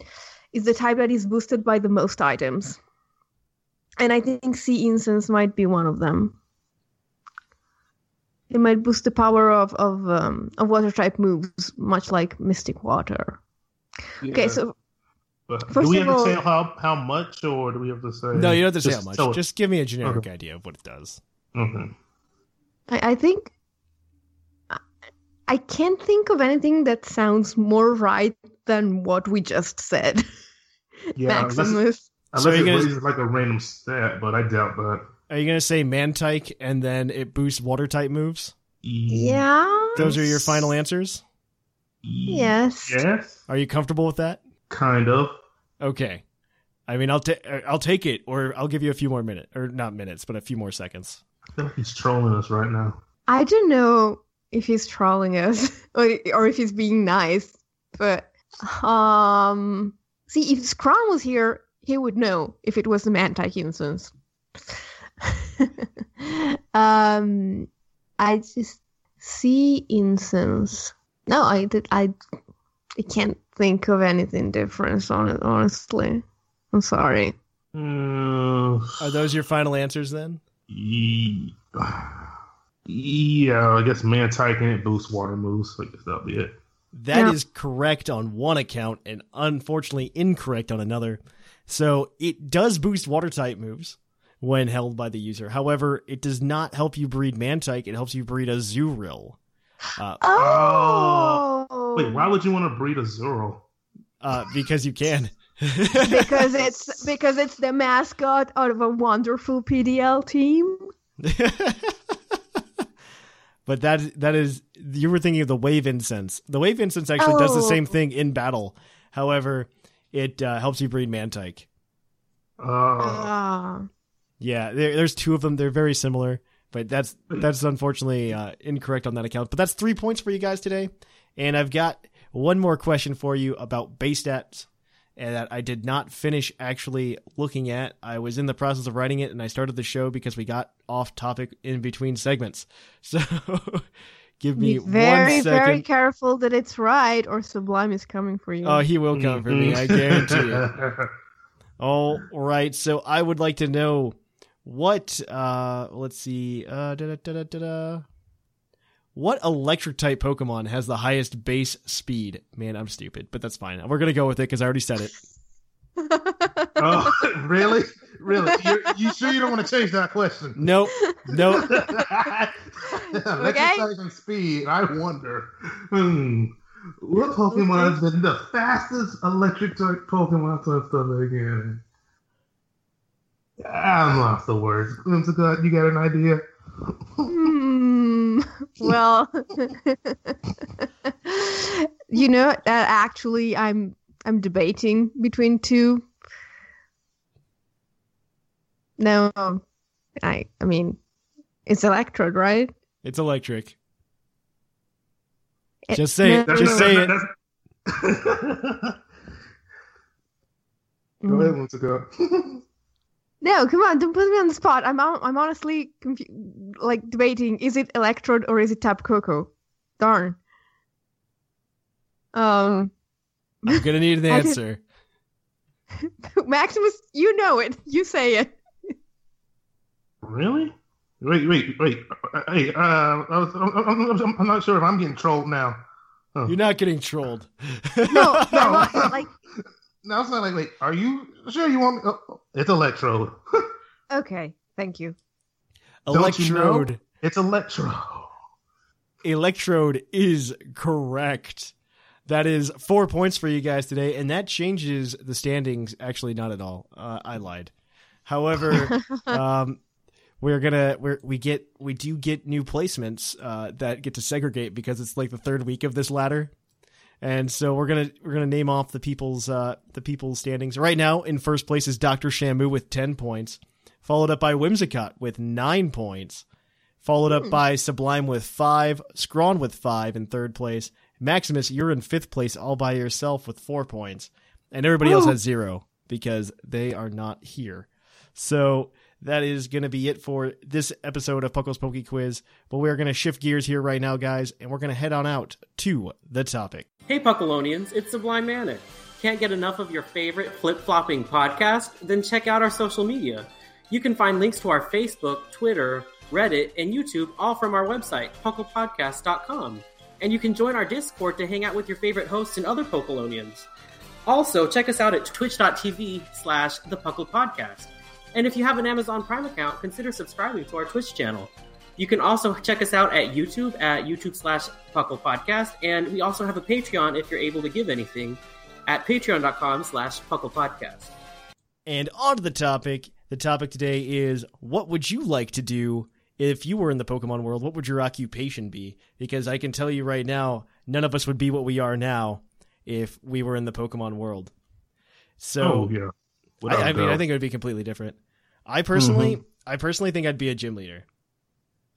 is the type that is boosted by the most items, and I think Sea Incense might be one of them. It might boost the power of of, um, of water type moves, much like Mystic Water. Yeah. Okay, so but do we have all, to say how how much, or do we have to say? No, you don't have to say how much. So just give me a generic okay. idea of what it does. Okay. I, I think. I can't think of anything that sounds more right than what we just said. Yeah, Maximus. Unless, unless so it raises like a random stat, but I doubt that. Are you going to say Mantyke and then it boosts water type moves? Yeah. Those are your final answers? Yes. Yes. Are you comfortable with that? Kind of. Okay. I mean, I'll, ta- I'll take it, or I'll give you a few more minutes. Or not minutes, but a few more seconds. I feel like he's trolling us right now. I don't know. If he's trolling us, or, or if he's being nice, but um, see, if Scrum was here, he would know if it was the Mantyke instance. um, I just see incense. No, I did. I, I can't think of anything different. Honestly, I'm sorry. Mm. Are those your final answers then? Yeah, I guess Mantyke and it boosts water moves. So I guess that'll be it. That yeah. is correct on one account and unfortunately incorrect on another. So it does boost water type moves when held by the user. However, it does not help you breed Mantyke. It helps you breed a Zuril. Uh, oh! oh! Wait, why would you want to breed a Zuril? Uh, because you can. because it's because it's the mascot of a wonderful P D L team. But that that is, you were thinking of the Wave Incense. The Wave Incense actually oh. does the same thing in battle. However, it uh, helps you breed Mantyke. Oh. Uh. Yeah, there, there's two of them. They're very similar, but that's that's unfortunately uh, incorrect on that account. But that's three points for you guys today. And I've got one more question for you about base stats that I did not finish actually looking at. I was in the process of writing it, and I started the show because we got off topic in between segments. So give me one second. Be very, very careful that it's right, or Sublime is coming for you. Oh, he will come for me, I guarantee you. All right, so I would like to know what, uh, let's see, uh, da, da, da, da, da. What Electric-type Pokemon has the highest base speed? Man, I'm stupid, but that's fine. We're going to go with it because I already said it. Oh, really? Really? You're, you sure you don't want to change that question? Nope. Nope. Electric-type okay. and speed, I wonder. Hmm. What Pokemon has been the fastest Electric-type Pokemon since the beginning? I'm lost the words. Whimsicott, you got an idea? mm, well, you know, uh, actually, I'm I'm debating between two. No, I I mean, it's Electrode, right? It's Electric. It, just say no, it. Just no, say no, no, it. Go ahead, Whimsicott. No, come on! Don't put me on the spot. I'm I'm honestly confu- like debating: is it Electrode or is it Tapu Koko? Darn. Um, I'm gonna need an answer. Maximus, you know it. You say it. Really? Wait, wait, wait! Hey, uh, I was, I'm, I'm, I'm not sure if I'm getting trolled now. Oh. You're not getting trolled. no, no, not, like. No, it's not like, wait, are you sure you want... Oh, it's Electrode. Okay, thank you. Electrode. You know? It's Electrode. Electrode is correct. That is four points for you guys today, and that changes the standings. Actually, not at all. Uh, I lied. However, um, we're gonna we're, we get we do get new placements uh, that get to segregate because it's like the third week of this ladder. And so we're gonna we're gonna name off the people's uh, the people's standings. Right now, in first place is Doctor Shamu with ten points, followed up by Whimsicott with nine points, followed up mm. by Sublime with five, Scrawn with five in third place. Maximus, you're in fifth place all by yourself with four points, and everybody Ooh. else has zero because they are not here. So that is going to be it for this episode of Puckle's Poke Quiz, but we're going to shift gears here right now, guys, and we're going to head on out to the topic. Hey, Puckleonians, it's Sublime Manic. Can't get enough of your favorite flip-flopping podcast? Then check out our social media. You can find links to our Facebook, Twitter, Reddit, and YouTube, all from our website, puckle podcast dot com. And you can join our Discord to hang out with your favorite hosts and other Puckleonians. Also, check us out at twitch dot t v slash the puckle podcast. And if you have an Amazon Prime account, consider subscribing to our Twitch channel. You can also check us out at YouTube at YouTube slash Puckle Podcast. And we also have a Patreon if you're able to give anything at patreon dot com slash Puckle Podcast. And on to the topic. The topic today is, what would you like to do if you were in the Pokemon world? What would your occupation be? Because I can tell you right now, none of us would be what we are now if we were in the Pokemon world. So, oh, yeah. I, I mean, I think it would be completely different. I personally, mm-hmm. I personally think I'd be a gym leader.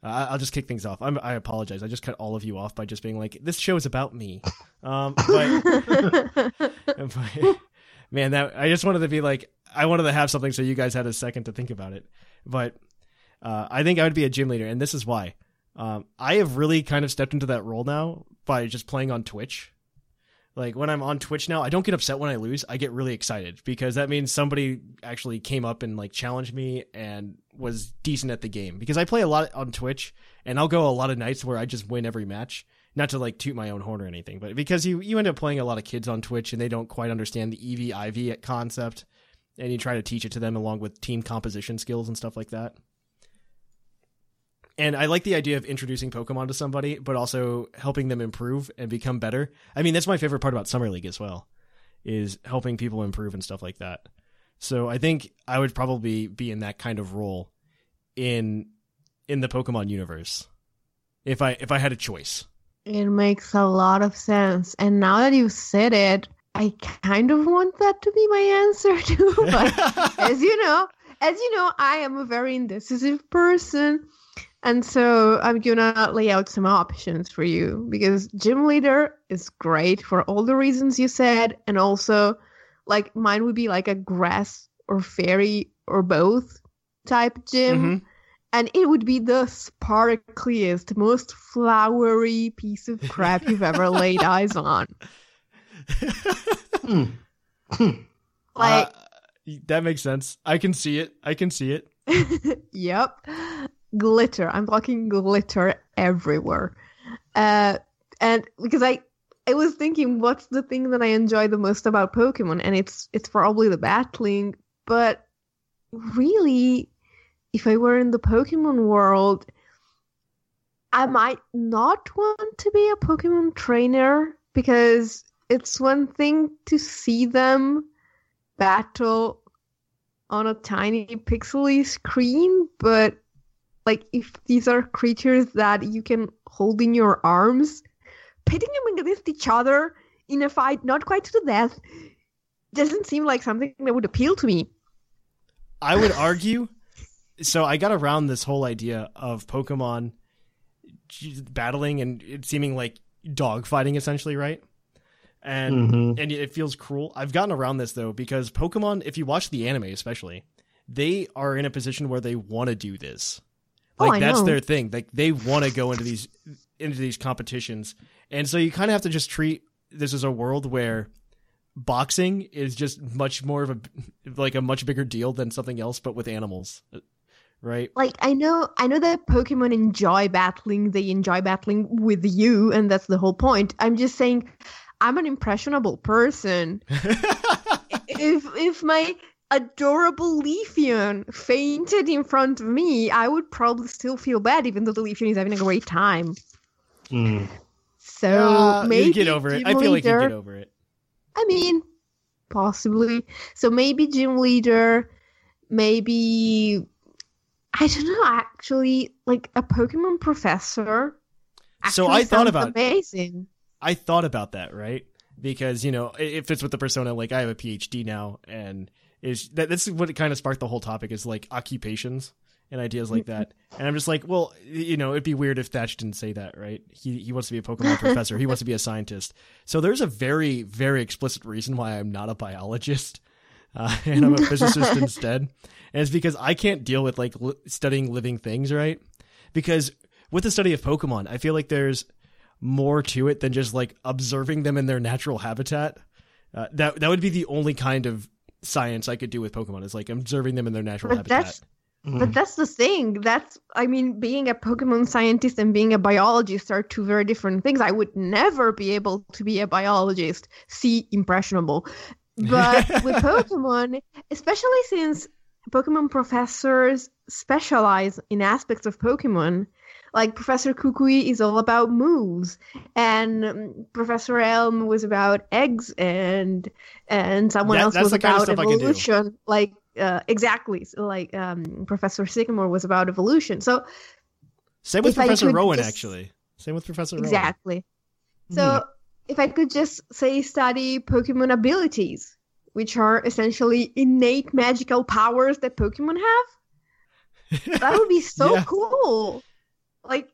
Uh, I'll just kick things off. I'm, I apologize. I just cut all of you off by just being like, "This show is about me." Um, but, but man, that I just wanted to be like, I wanted to have something so you guys had a second to think about it. But uh, I think I would be a gym leader, and this is why. Um, I have really kind of stepped into that role now by just playing on Twitch. Like, when I'm on Twitch now, I don't get upset when I lose. I get really excited because that means somebody actually came up and, like, challenged me and was decent at the game. Because I play a lot on Twitch, and I'll go a lot of nights where I just win every match. Not to, like, toot my own horn or anything, but because you, you end up playing a lot of kids on Twitch, and they don't quite understand the E V I V concept, and you try to teach it to them along with team composition skills and stuff like that. And I like the idea of introducing Pokemon to somebody, but also helping them improve and become better. I mean, that's my favorite part about Summer League as well, is helping people improve and stuff like that. So I think I would probably be in that kind of role in in the Pokemon universe if I if I had a choice. It makes a lot of sense. And now that you said it, I kind of want that to be my answer too. But as you know, as you know, I am a very indecisive person. And so I'm going to lay out some options for you, because Gym Leader is great for all the reasons you said. And also, like, mine would be like a grass or fairy or both type gym. Mm-hmm. And it would be the sparkliest, most flowery piece of crap you've ever laid eyes on. mm. Mm. Like, uh, that makes sense. I can see it. I can see it. Yep. Glitter. I'm talking glitter everywhere. Uh, and because I, I was thinking, what's the thing that I enjoy the most about Pokemon? And it's it's probably the battling. But really, if I were in the Pokemon world, I might not want to be a Pokemon trainer, because it's one thing to see them battle on a tiny pixely screen, but like if these are creatures that you can hold in your arms, pitting them against each other in a fight not quite to the death doesn't seem like something that would appeal to me. I would argue... So I got around this whole idea of Pokemon battling and it seeming like dogfighting, essentially, right? And mm-hmm. and it feels cruel. I've gotten around this, though, because Pokemon, if you watch the anime especially, they are in a position where they want to do this. Like, oh, I that's know. Their thing. Like, they want to go into these into these competitions. And so you kind of have to just treat this as a world where boxing is just much more of a, like, a much bigger deal than something else, but with animals. Right. Like, I know I know that Pokemon enjoy battling. They enjoy battling with you, and that's the whole point. I'm just saying I'm an impressionable person. if if my adorable Leafeon fainted in front of me, I would probably still feel bad, even though the Leafeon is having a great time. Mm. So uh, maybe you get over it. I feel like you get over it. I mean, possibly. So maybe Gym Leader, maybe... I don't know, actually, like a Pokemon professor. So I thought about amazing. I thought about that, right? Because, you know, it fits with the persona. Like, I have a P H D now, and is that that's what it kind of sparked the whole topic, is like occupations and ideas like that. And I'm just like, well, you know, it'd be weird if Thatch didn't say that, right? He he wants to be a Pokemon professor. He wants to be a scientist. So there's a very, very explicit reason why I'm not a biologist. Uh, and I'm a physicist instead. And it's because I can't deal with like li- studying living things, right? Because with the study of Pokemon, I feel like there's more to it than just like observing them in their natural habitat. Uh, that that would be the only kind of science I could do with Pokemon, is like observing them in their natural but habitat. That's, mm. But that's the thing. That's, I mean, being a Pokemon scientist and being a biologist are two very different things. I would never be able to be a biologist. See, impressionable. But with Pokemon, especially since Pokemon professors specialize in aspects of Pokemon, like Professor Kukui is all about moves, and um, Professor Elm was about eggs, and and someone that, else was about kind of evolution. Like uh, exactly, so like um, Professor Sycamore was about evolution. So same with Professor Rowan, just... actually. Same with Professor Rowan. Exactly. So. Mm. If I could just, say, study Pokemon abilities, which are essentially innate magical powers that Pokemon have, that would be so yeah. cool. Like,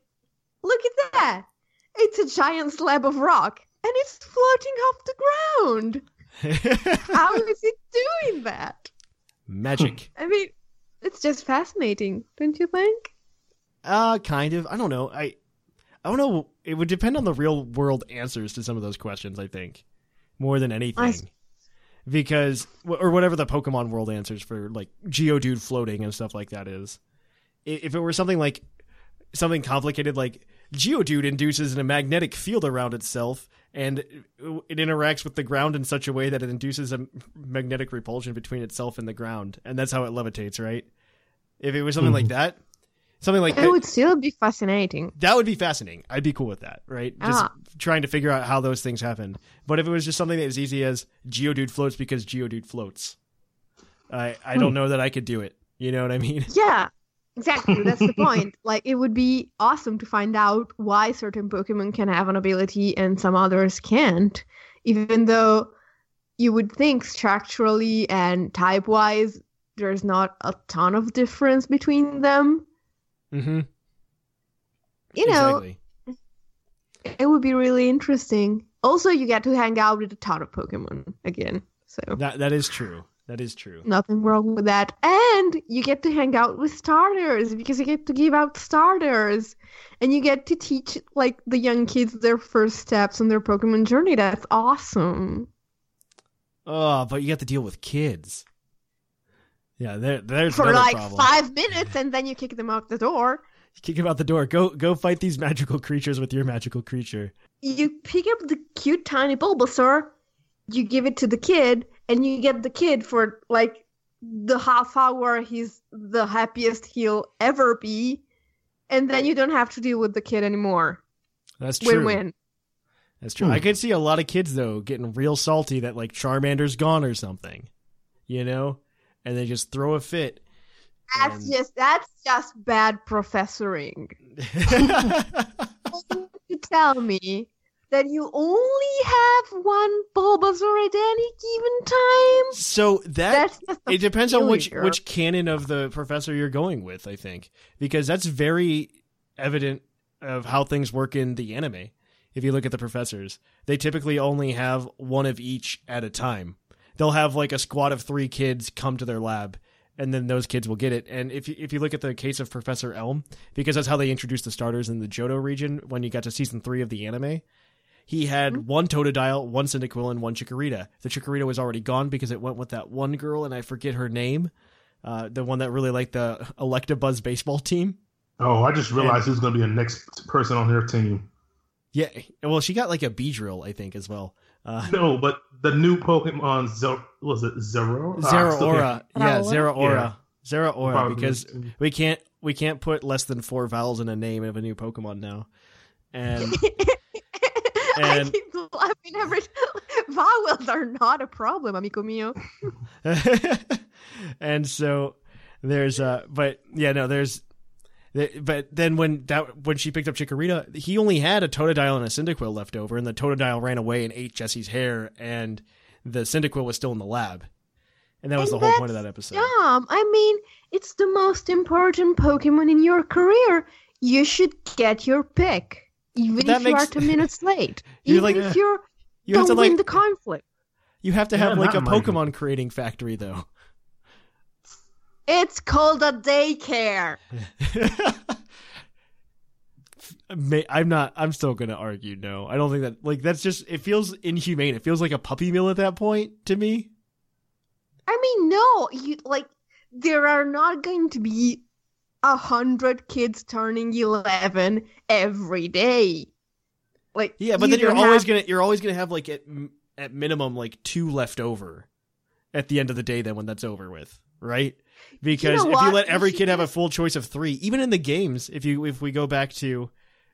look at that. It's a giant slab of rock, and it's floating off the ground. How is it doing that? Magic. I mean, it's just fascinating, don't you think? Uh, kind of. I don't know. I... I don't know. It would depend on the real world answers to some of those questions, I think, more than anything, because or whatever the Pokemon world answers for, like Geodude floating and stuff like that is. If it were something like something complicated, like Geodude induces a magnetic field around itself, and it interacts with the ground in such a way that it induces a magnetic repulsion between itself and the ground, and that's how it levitates, right? If it was something mm-hmm. like that. Something like that. It would still be fascinating. That would be fascinating. I'd be cool with that, right? Ah. Just trying to figure out how those things happened. But if it was just something that was easy as Geodude floats because Geodude floats, I I don't know that I could do it. You know what I mean? Yeah, exactly. That's the point. Like, it would be awesome to find out why certain Pokemon can have an ability and some others can't, even though you would think structurally and type-wise there's not a ton of difference between them. Mm-hmm. You exactly. know, it would be really interesting. Also, you get to hang out with a ton of Pokemon again. So that that is true. That is true. Nothing wrong with that. And you get to hang out with starters because you get to give out starters. And you get to teach like the young kids their first steps on their Pokemon journey. That's awesome. Oh, but you got to deal with kids. Yeah, there, there's For like problem. five minutes and then you kick them out the door. You kick them out the door. Go go fight these magical creatures with your magical creature. You pick up the cute tiny Bulbasaur, you give it to the kid, and you get the kid for like the half hour he's the happiest he'll ever be. And then you don't have to deal with the kid anymore. That's true. Win-win. That's true. Hmm. I could see a lot of kids, though, getting real salty that, like, Charmander's gone or something, you know? And they just throw a fit. That's and... just that's just bad professoring. You tell me that you only have one Bulbasaur at any given time? So that, it depends failure. on which, which canon of the professor you're going with, I think. Because that's very evident of how things work in the anime. If you look at the professors, they typically only have one of each at a time. They'll have like a squad of three kids come to their lab, and then those kids will get it. And if you, if you look at the case of Professor Elm, because that's how they introduced the starters in the Johto region when you got to season three of the anime, he had mm-hmm. one Totodile, one Cyndaquil, and one Chikorita. The Chikorita was already gone because it went with that one girl, and I forget her name, uh, the one that really liked the Electabuzz baseball team. Oh, I just realized and, who's going to be the next person on their team. Yeah, well, she got like a Beedrill, I think, as well. Uh, no, but the new Pokemon, Zer- was it Zero? Zeraora, ah, yeah, Zeraora, yeah. Zeraora, because we can't we can't put less than four vowels in a name of a new Pokemon now. And, and I keep laughing every time. Vowels are not a problem, amigo mio. And so there's, uh, but yeah, no, there's. But then when that when she picked up Chikorita, he only had a Totodile and a Cyndaquil left over, and the Totodile ran away and ate Jesse's hair, and the Cyndaquil was still in the lab. And that was and the whole point of that episode. Dumb. I mean, it's the most important Pokemon in your career. You should get your pick, even if you makes... are two minutes late. Even like, if you're you don't to, like, win the conflict. You have to have yeah, like a Pokemon mind. creating factory, though. It's called a daycare. I'm not, I'm still going to argue. No, I don't think that like, that's just, it feels inhumane. It feels like a puppy mill at that point to me. I mean, no, you like, there are not going to be a hundred kids turning eleven every day. Like, yeah, but you then you're always have... going to, you're always going to have like at, at minimum, like two left over at the end of the day. Then when that's over with, right? Because you know if you let every kid have a full choice of three, even in the games, if you if we go back to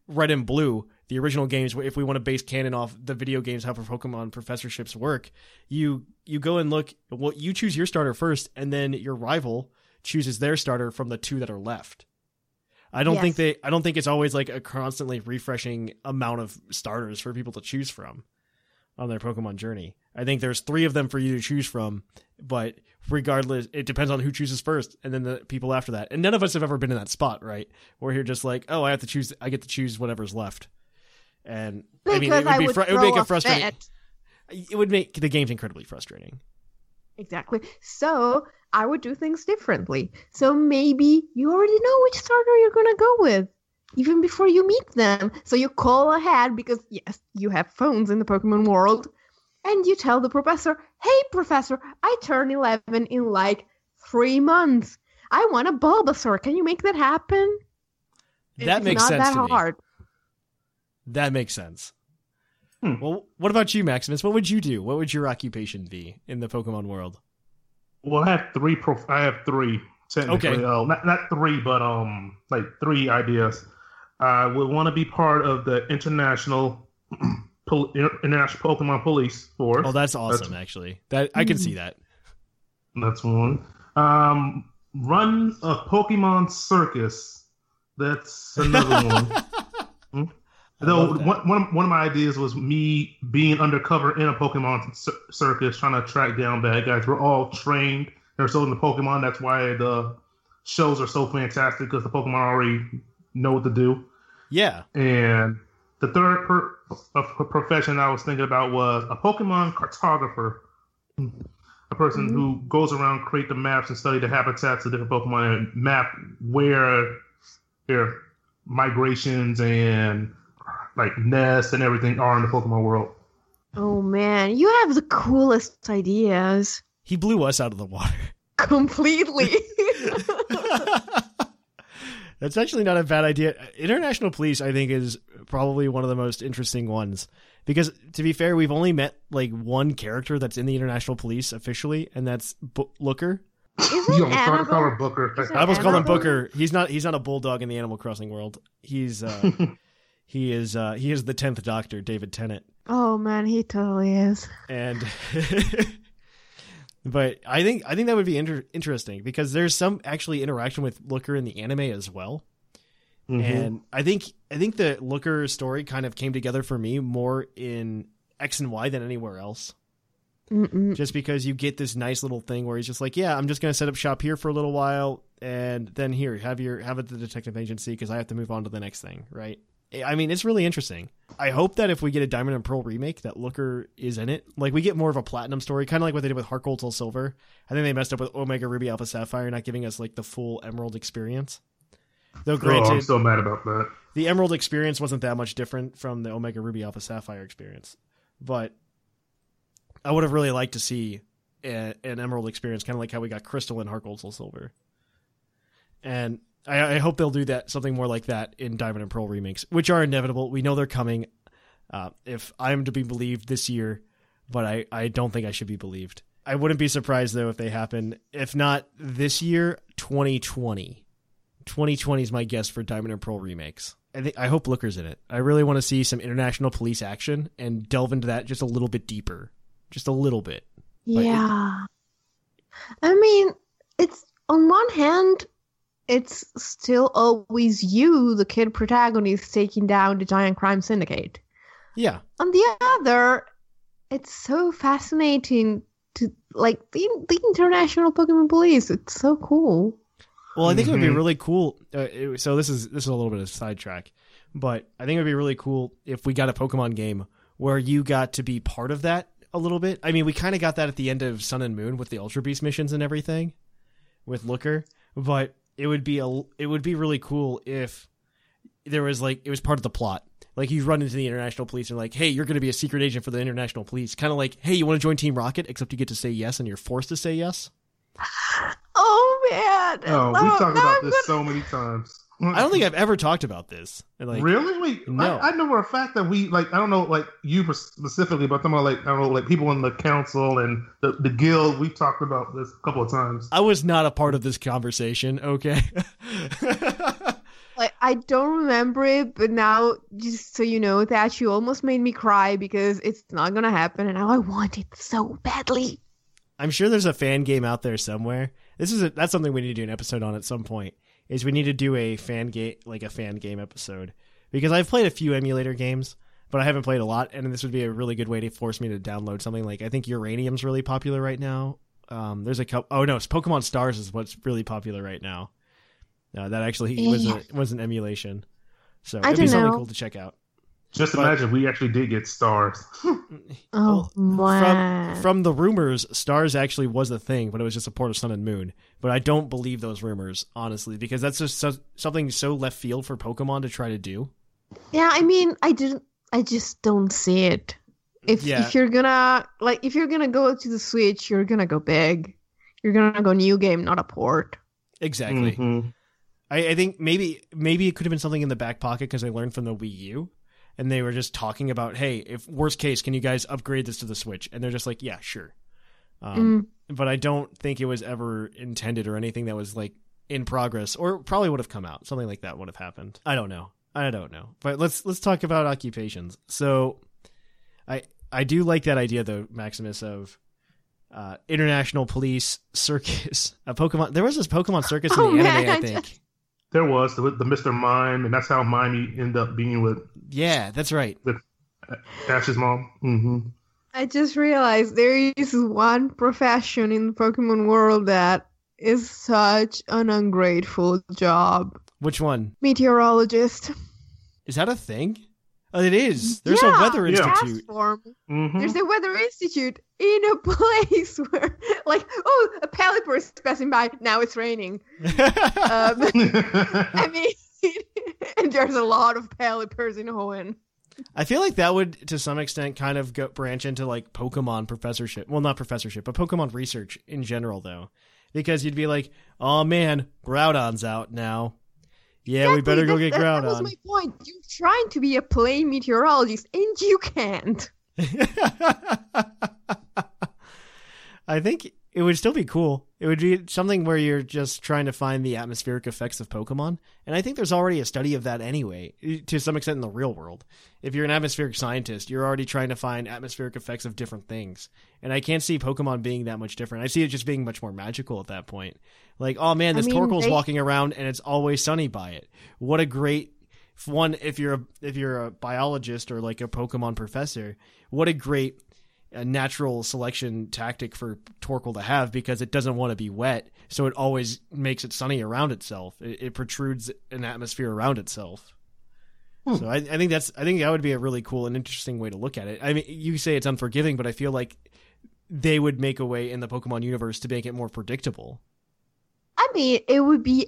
Red and Blue, the original games, if we want to base canon off the video games, how Pokemon professorships work, you you go and look, well, you choose your starter first, and then your rival chooses their starter from the two that are left. I don't yes. think they. I don't think it's always like a constantly refreshing amount of starters for people to choose from on their Pokemon journey. I think there's three of them for you to choose from, but regardless, it depends on who chooses first and then the people after that. And none of us have ever been in that spot, right? Where you're just like, oh, I have to choose, I get to choose whatever's left. And because I mean, it would, be would fr- it would make it frustrating. It would make the games incredibly frustrating. Exactly. So I would do things differently. So maybe you already know which starter you're going to go with, even before you meet them. So you call ahead because, yes, you have phones in the Pokemon world. And you tell the professor, hey, professor, I turn eleven in like three months. I want a Bulbasaur. Can you make that happen? That it's makes not sense that to hard. me. That makes sense. Hmm. Well, what about you, Maximus? What would you do? What would your occupation be in the Pokemon world? Well, I have three. Prof- I have three. Technically, okay. Uh, not, not three, but um, like three ideas. I would want to be part of the international... International Pokemon Police Force. Oh, that's awesome! That's, actually, that I can see that. That's one. Um, run a Pokemon circus. That's another one. Though one, one one of my ideas was me being undercover in a Pokemon c- circus, trying to track down bad guys. We're all trained they're sold in the Pokemon. That's why the shows are so fantastic, because the Pokemon already know what to do. Yeah. And the third per- a profession I was thinking about was a Pokemon cartographer, a person mm-hmm. who goes around, create the maps, and study the habitats of different Pokemon and map where their migrations and like nests and everything are in the Pokemon world. Oh man, you have the coolest ideas. He blew us out of the water. Completely. That's actually not a bad idea. International police, I think, is probably one of the most interesting ones. Because, to be fair, we've only met, like, one character that's in the international police officially, and that's B- Looker. Isn't you almost call him Booker. I almost call him Booker. He's not He's not a bulldog in the Animal Crossing world. He's uh, he is uh, he is the tenth Doctor, David Tennant. Oh, man, he totally is. And... But I think I think that would be inter- interesting because there's some actually interaction with Looker in the anime as well, mm-hmm. and I think I think the Looker story kind of came together for me more in X and Y than anywhere else. Mm-mm. Just because you get this nice little thing where he's just like, yeah, I'm just going to set up shop here for a little while, and then here have your have it at the detective agency because I have to move on to the next thing, right? I mean, it's really interesting. I hope that if we get a Diamond and Pearl remake, that Looker is in it. Like, we get more of a Platinum story, kind of like what they did with Heart Gold Soul Silver. I think they messed up with Omega Ruby Alpha Sapphire, not giving us, like, the full Emerald experience. Though, granted, oh, I'm so mad about that. The Emerald experience wasn't that much different from the Omega Ruby Alpha Sapphire experience. But I would have really liked to see a, an Emerald experience, kind of like how we got Crystal in Heart Gold Soul Silver. And... I hope they'll do that, something more like that in Diamond and Pearl remakes, which are inevitable. We know they're coming, uh, if I'm to be believed this year, but I, I don't think I should be believed. I wouldn't be surprised, though, if they happen. If not this year, twenty twenty. twenty twenty is my guess for Diamond and Pearl remakes. I, think, I hope Looker's in it. I really want to see some international police action and delve into that just a little bit deeper. Just a little bit. Yeah. But, I mean, it's on one hand... It's still always you, the kid protagonist, taking down the giant crime syndicate. Yeah. On the other, it's so fascinating to, like, the, the international Pokemon police. It's so cool. Well, I think mm-hmm. it would be really cool. Uh, it, so this is this is a little bit of a sidetrack, but I think it would be really cool if we got a Pokemon game where you got to be part of that a little bit. I mean, we kind of got that at the end of Sun and Moon with the Ultra Beast missions and everything with Looker, but... It would be a, it would be really cool if there was like, it was part of the plot. Like you run into the international police and like, hey, you're going to be a secret agent for the international police. Kind of like, hey, you want to join Team Rocket, except you get to say yes and you're forced to say yes. Oh man. Oh, no, we've talked no, about I'm this gonna... so many times. I don't think I've ever talked about this. Like, really? Wait, no. I, I know for a fact that we like, I don't know, like you specifically, but some of like, I don't know, like people in the council and the, the guild, we've talked about this a couple of times. I was not a part of this conversation. Okay. Like, I don't remember it, but now just so you know that you almost made me cry because it's not going to happen. And now I want it so badly. I'm sure there's a fan game out there somewhere. This is a, that's something we need to do an episode on at some point. Is we need to do a fan game, like a fan game episode, because I've played a few emulator games, but I haven't played a lot, and this would be a really good way to force me to download something. Like I think Uranium's really popular right now. Um, there's a couple. Oh no, Pokemon Stars is what's really popular right now. Uh, that actually yeah. was a, was an emulation, so I it'd be something know. cool to check out. Just but, imagine we actually did get Stars. Oh, wow. From, from the rumors, Stars actually was a thing, but it was just a port of Sun and Moon. But I don't believe those rumors, honestly, because that's just so, something so left field for Pokemon to try to do. Yeah, I mean, I didn't. I just don't see it. If yeah. if you're gonna like, if you're gonna go to the Switch, you're gonna go big. You're gonna go new game, not a port. Exactly. Mm-hmm. I, I think maybe maybe it could have been something in the back pocket because I learned from the Wii U. And they were just talking about, hey, if worst case, can you guys upgrade this to the Switch? And they're just like, yeah, sure. Um, mm. But I don't think it was ever intended or anything that was like in progress or probably would have come out. Something like that would have happened. I don't know. I don't know. But let's let's talk about occupations. So I I do like that idea, though, Maximus, of uh, international police circus. A Pokemon. There was this Pokemon circus oh, in the man, anime, I think. I just... There was the, the Mister Mime, and that's how Mimey ended up being with. Yeah, that's right. With Ash's mom. Mm-hmm. I just realized there is one profession in the Pokemon world that is such an ungrateful job. Which one? Meteorologist. Is that a thing? Oh, it is. There's yeah, a weather yeah. institute. Mm-hmm. There's a weather institute in a place where, like, oh, a Pelipper is passing by. Now it's raining. um, I mean, and there's a lot of Pelippers in Hoenn. I feel like that would, to some extent, kind of go, branch into, like, Pokemon professorship. Well, not professorship, but Pokemon research in general, though. Because you'd be like, oh, man, Groudon's out now. Yeah, exactly. We better go that, get Groudon. That was my point. You're trying to be a plain meteorologist, and you can't. I think it would still be cool. It would be something where you're just trying to find the atmospheric effects of Pokemon. And I think there's already a study of that anyway, to some extent in the real world. If you're an atmospheric scientist, you're already trying to find atmospheric effects of different things. And I can't see Pokemon being that much different. I see it just being much more magical at that point. Like, oh man, this I mean, Torkoal's they... walking around and it's always sunny by it. What a great... One, if you're a, if you're a biologist or like a Pokemon professor, what a great... a natural selection tactic for Torkoal to have, because it doesn't want to be wet, so it always makes it sunny around itself. It, it protrudes an atmosphere around itself. Hmm. So I, I think that's I think that would be a really cool and interesting way to look at it. I mean, you say it's unforgiving, but I feel like they would make a way in the Pokemon universe to make it more predictable. I mean, it would be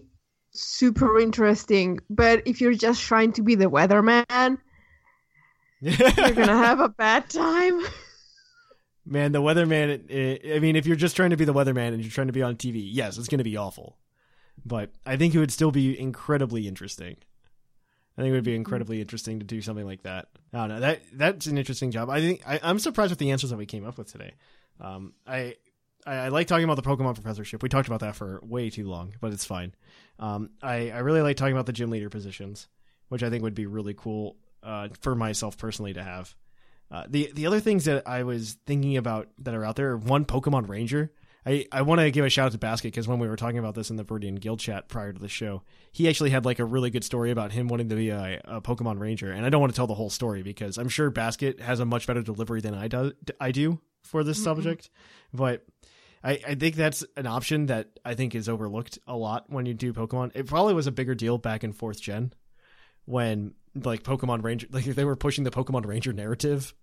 super interesting, but if you're just trying to be the weatherman, you're gonna have a bad time. Man, the weatherman, I mean, if you're just trying to be the weatherman and you're trying to be on T V, yes, it's going to be awful. But I think it would still be incredibly interesting. I think it would be incredibly interesting to do something like that. I don't know. That, that's an interesting job. I think I, I'm surprised with the answers that we came up with today. Um, I, I, I like talking about the Pokemon professorship. We talked about that for way too long, but it's fine. Um, I, I really like talking about the gym leader positions, which I think would be really cool uh, for myself personally to have. Uh, the the other things that I was thinking about that are out there, one, Pokemon Ranger. I, I want to give a shout out to Basket, because when we were talking about this in the Viridian Guild chat prior to the show, he actually had like a really good story about him wanting to be a, a Pokemon Ranger. And I don't want to tell the whole story because I'm sure Basket has a much better delivery than I do, I do for this mm-hmm. subject. But I, I think that's an option that I think is overlooked a lot when you do Pokemon. It probably was a bigger deal back in fourth gen when... like Pokemon Ranger, like if they were pushing the Pokemon Ranger narrative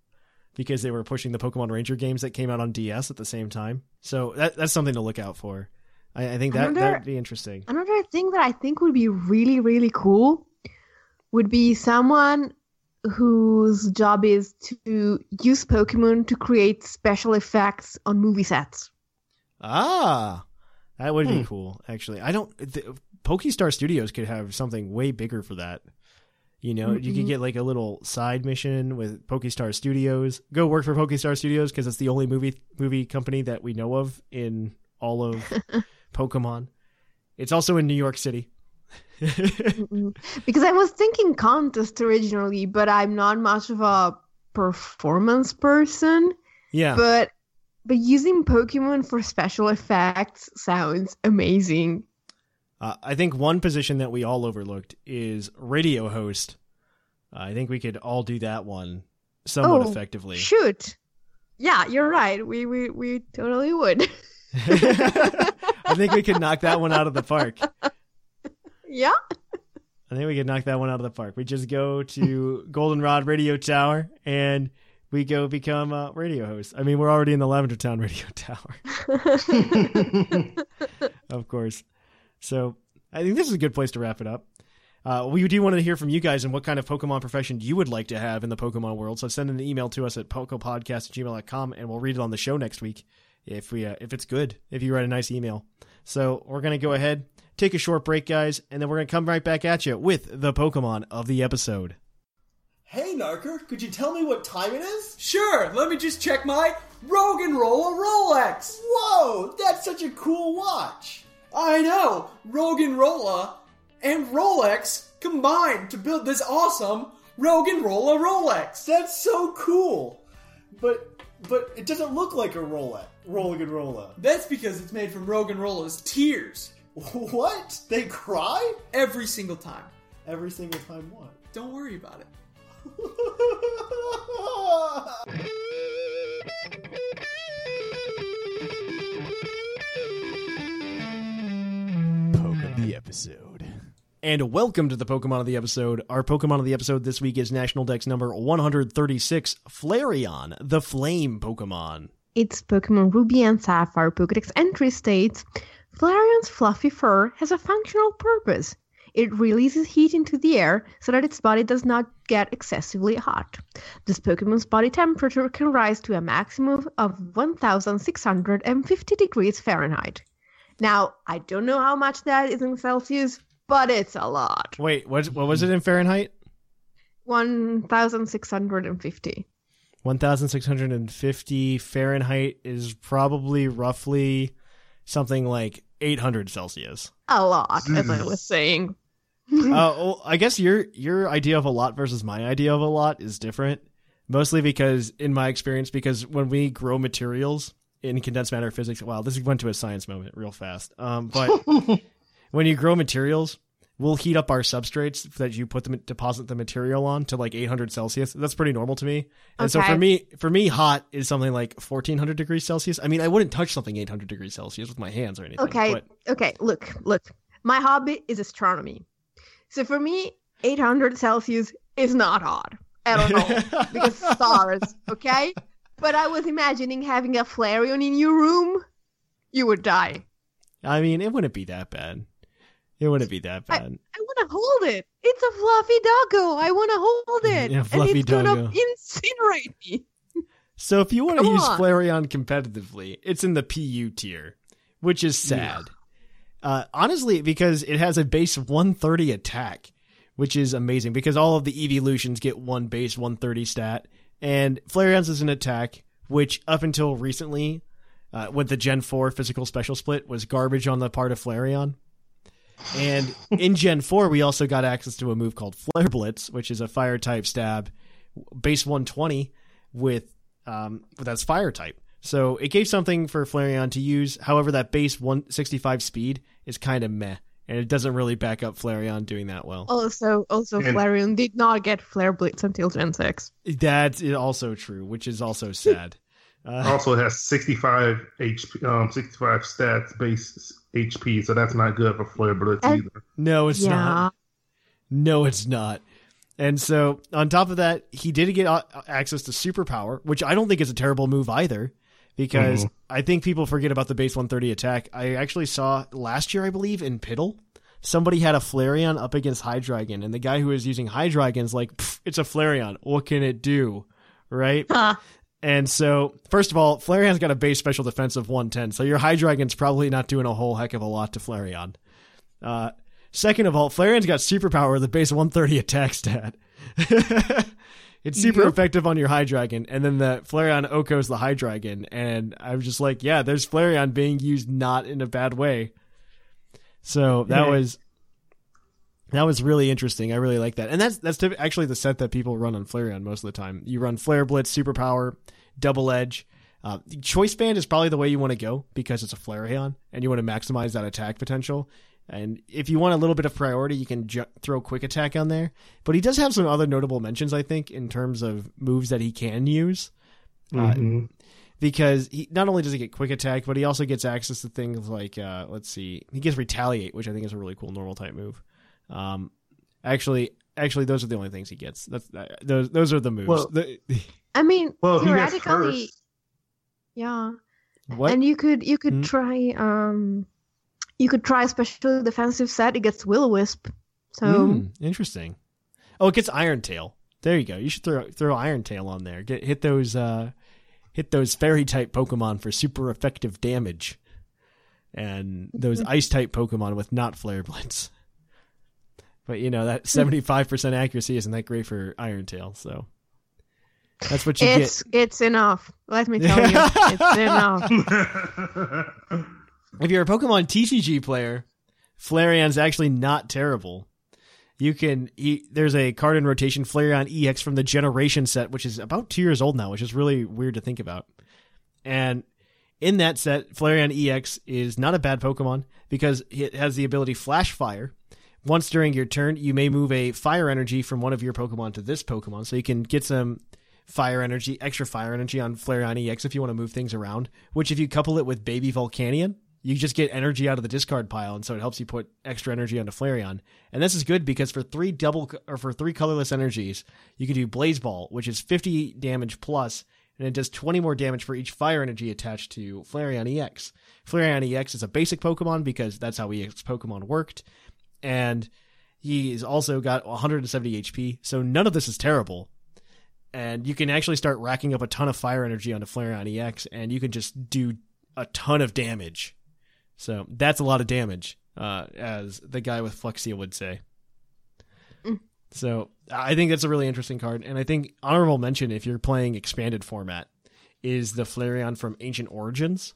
because they were pushing the Pokemon Ranger games that came out on D S at the same time. So that that's something to look out for. I, I think that would be interesting. Another thing that I think would be really, really cool would be someone whose job is to use Pokemon to create special effects on movie sets. Ah, that would hmm. be cool. Actually, I don't, the, Pokestar Studios could have something way bigger for that. You know, mm-hmm. you could get like a little side mission with Pokestar Studios. Go work for Pokestar Studios because it's the only movie movie company that we know of in all of Pokemon. It's also in New York City. Because I was thinking contest originally, but I'm not much of a performance person. Yeah. But but using Pokemon for special effects sounds amazing. Uh, I think one position that we all overlooked is radio host. Uh, I think we could all do that one somewhat oh, effectively. Shoot. Yeah, you're right. We we, we totally would. I think we could knock that one out of the park. Yeah. I think we could knock that one out of the park. We just go to Goldenrod Radio Tower and we go become uh, radio hosts. I mean, we're already in the Lavender Town Radio Tower. Of course. So I think this is a good place to wrap it up. Uh, we do want to hear from you guys and what kind of Pokemon profession you would like to have in the Pokemon world. So send an email to us at pokopodcast at gmail dot com and we'll read it on the show next week if we uh, if it's good, if you write a nice email. So we're going to go ahead, take a short break, guys, and then we're going to come right back at you with the Pokemon of the episode. Hey, Narker, could you tell me what time it is? Sure, let me just check my Roggenrola Rolex. Whoa, that's such a cool watch. I know, Roggenrola and Rolex combined to build this awesome Roggenrola Rolex. That's so cool. But but it doesn't look like a Rolex, Roggenrola. That's because it's made from Roggenrola's tears. What? They cry? Every single time. Every single time what? Don't worry about it. episode. And welcome to the Pokemon of the episode. Our Pokemon of the episode this week is National Dex number one thirty-six, Flareon, the Flame Pokemon. Its Pokemon Ruby and Sapphire Pokedex entry states, Flareon's fluffy fur has a functional purpose. It releases heat into the air so that its body does not get excessively hot. This Pokemon's body temperature can rise to a maximum of one thousand six hundred fifty degrees Fahrenheit. Now, I don't know how much that is in Celsius, but it's a lot. Wait, what, what was it in Fahrenheit? one thousand six hundred fifty. one thousand six hundred fifty Fahrenheit is probably roughly something like eight hundred Celsius. A lot, as I was saying. uh, well, I guess your your idea of a lot versus my idea of a lot is different, mostly because, in my experience, because when we grow materials in condensed matter physics, wow, this went to a science moment real fast. Um, but when you grow materials, we'll heat up our substrates that you put them deposit the material on to like eight hundred Celsius. That's pretty normal to me. And okay. so for me, for me, hot is something like fourteen hundred degrees Celsius. I mean, I wouldn't touch something eight hundred degrees Celsius with my hands or anything. Okay, but... okay. Look, look. My hobby is astronomy. So for me, eight hundred Celsius is not hot at all because stars, okay? But I was imagining having a Flareon in your room, you would die. I mean, it wouldn't be that bad. It wouldn't be that bad. I, I want to hold it. It's a fluffy doggo. I want to hold it. Yeah, fluffy and it's going to incinerate me. So if you want to use on. Flareon competitively, it's in the P U tier, which is sad. Yeah. Uh, honestly, because it has a base one thirty attack, which is amazing because all of the evolutions get one base one thirty stat. And Flareon's is an attack, which up until recently, uh, with the Gen four physical special split, was garbage on the part of Flareon. And in Gen four, we also got access to a move called Flare Blitz, which is a fire type stab, base one twenty with um, that's fire type. So it gave something for Flareon to use. However, that base one sixty-five speed is kind of meh, and it doesn't really back up Flareon doing that well. Also, also and Flareon did not get Flare Blitz until Gen six. That's also true, which is also sad. Uh, also, it has sixty-five H P, um, sixty-five stats base H P, so that's not good for Flare Blitz either. No, it's yeah. not. No, it's not. And so, on top of that, he did get access to Superpower, which I don't think is a terrible move either. Because mm. I think people forget about the base one thirty attack. I actually saw last year, I believe, in Piddle, somebody had a Flareon up against Hydreigon, and the guy who was using Hydreigon's like, it's a Flareon. What can it do? Right? And so, first of all, Flareon's got a base special defense of one ten, so your Hydreigon's probably not doing a whole heck of a lot to Flareon. Uh, second of all, Flareon's got Superpower, the base one thirty attack stat. It's super yep. effective on your Hydreigon, and then the Flareon Oko's the Hydreigon, and I was just like, yeah, there's Flareon being used not in a bad way. So that yeah. was that was really interesting. I really like that, and that's that's actually the set that people run on Flareon most of the time. You run Flare Blitz, Superpower, Double Edge. Uh, Choice Band is probably the way you want to go because it's a Flareon, and you want to maximize that attack potential. And if you want a little bit of priority, you can ju- throw Quick Attack on there. But he does have some other notable mentions, I think, in terms of moves that he can use. Mm-hmm. Uh, because he, not only does he get Quick Attack, but he also gets access to things like, uh, let's see, he gets Retaliate, which I think is a really cool normal type move. Um, actually, actually, those are the only things he gets. That's uh, those those are the moves. Well, the, I mean, well, theoretically, yeah. What? And you could you could mm-hmm. try. Um... You could try a special defensive set. It gets Will-O-Wisp. So mm, interesting. Oh, it gets Iron Tail. There you go. You should throw throw Iron Tail on there. Get hit those uh, hit those Fairy type Pokemon for super effective damage, and those Ice type Pokemon with not Flare Blitz. But you know that seventy five percent accuracy isn't that great for Iron Tail. So that's what you it's, get. It's enough. Let me tell you, it's enough. If you're a Pokemon T C G player, Flareon's actually not terrible. You can he, there's a card in rotation, Flareon E X from the Generation set, which is about two years old now, which is really weird to think about. And in that set, Flareon E X is not a bad Pokemon because it has the ability Flash Fire. Once during your turn, you may move a Fire Energy from one of your Pokemon to this Pokemon, so you can get some Fire Energy, extra Fire Energy on Flareon E X if you want to move things around. Which, if you couple it with Baby Volcanion, you just get energy out of the discard pile, and so it helps you put extra energy onto Flareon. And this is good because for three double or for three colorless energies, you can do Blaze Ball, which is fifty damage plus, and it does twenty more damage for each fire energy attached to Flareon E X. Flareon E X is a basic Pokemon because that's how E X Pokemon worked, and he's also got one hundred seventy H P, so none of this is terrible. And you can actually start racking up a ton of fire energy onto Flareon E X, and you can just do a ton of damage. So that's a lot of damage, uh, as the guy with Fluxia would say. Mm. So I think that's a really interesting card. And I think honorable mention, if you're playing expanded format, is the Flareon from Ancient Origins,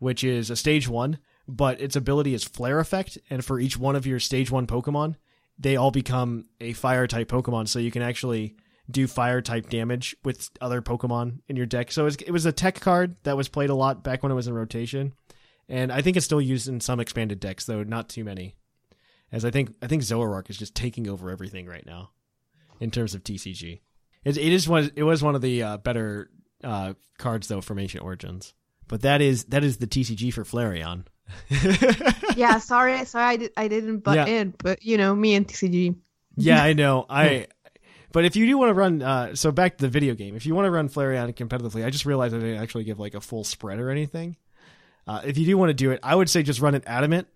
which is a stage one, but its ability is Flare Effect. And for each one of your stage one Pokemon, they all become a fire type Pokemon. So you can actually do fire type damage with other Pokemon in your deck. So it was a tech card that was played a lot back when it was in rotation. And I think it's still used in some expanded decks, though not too many. As I think I think Zoroark is just taking over everything right now in terms of T C G. It, it is one, it was one of the uh, better uh, cards though from Ancient Origins. But that is that is the T C G for Flareon. yeah, sorry, sorry I, did, I didn't butt yeah. in, but you know, me and T C G. yeah, I know. I But if you do want to run, uh, so back to the video game, if you want to run Flareon competitively, I just realized I didn't actually give like a full spread or anything. Uh, if you do want to do it, I would say just run it Adamant.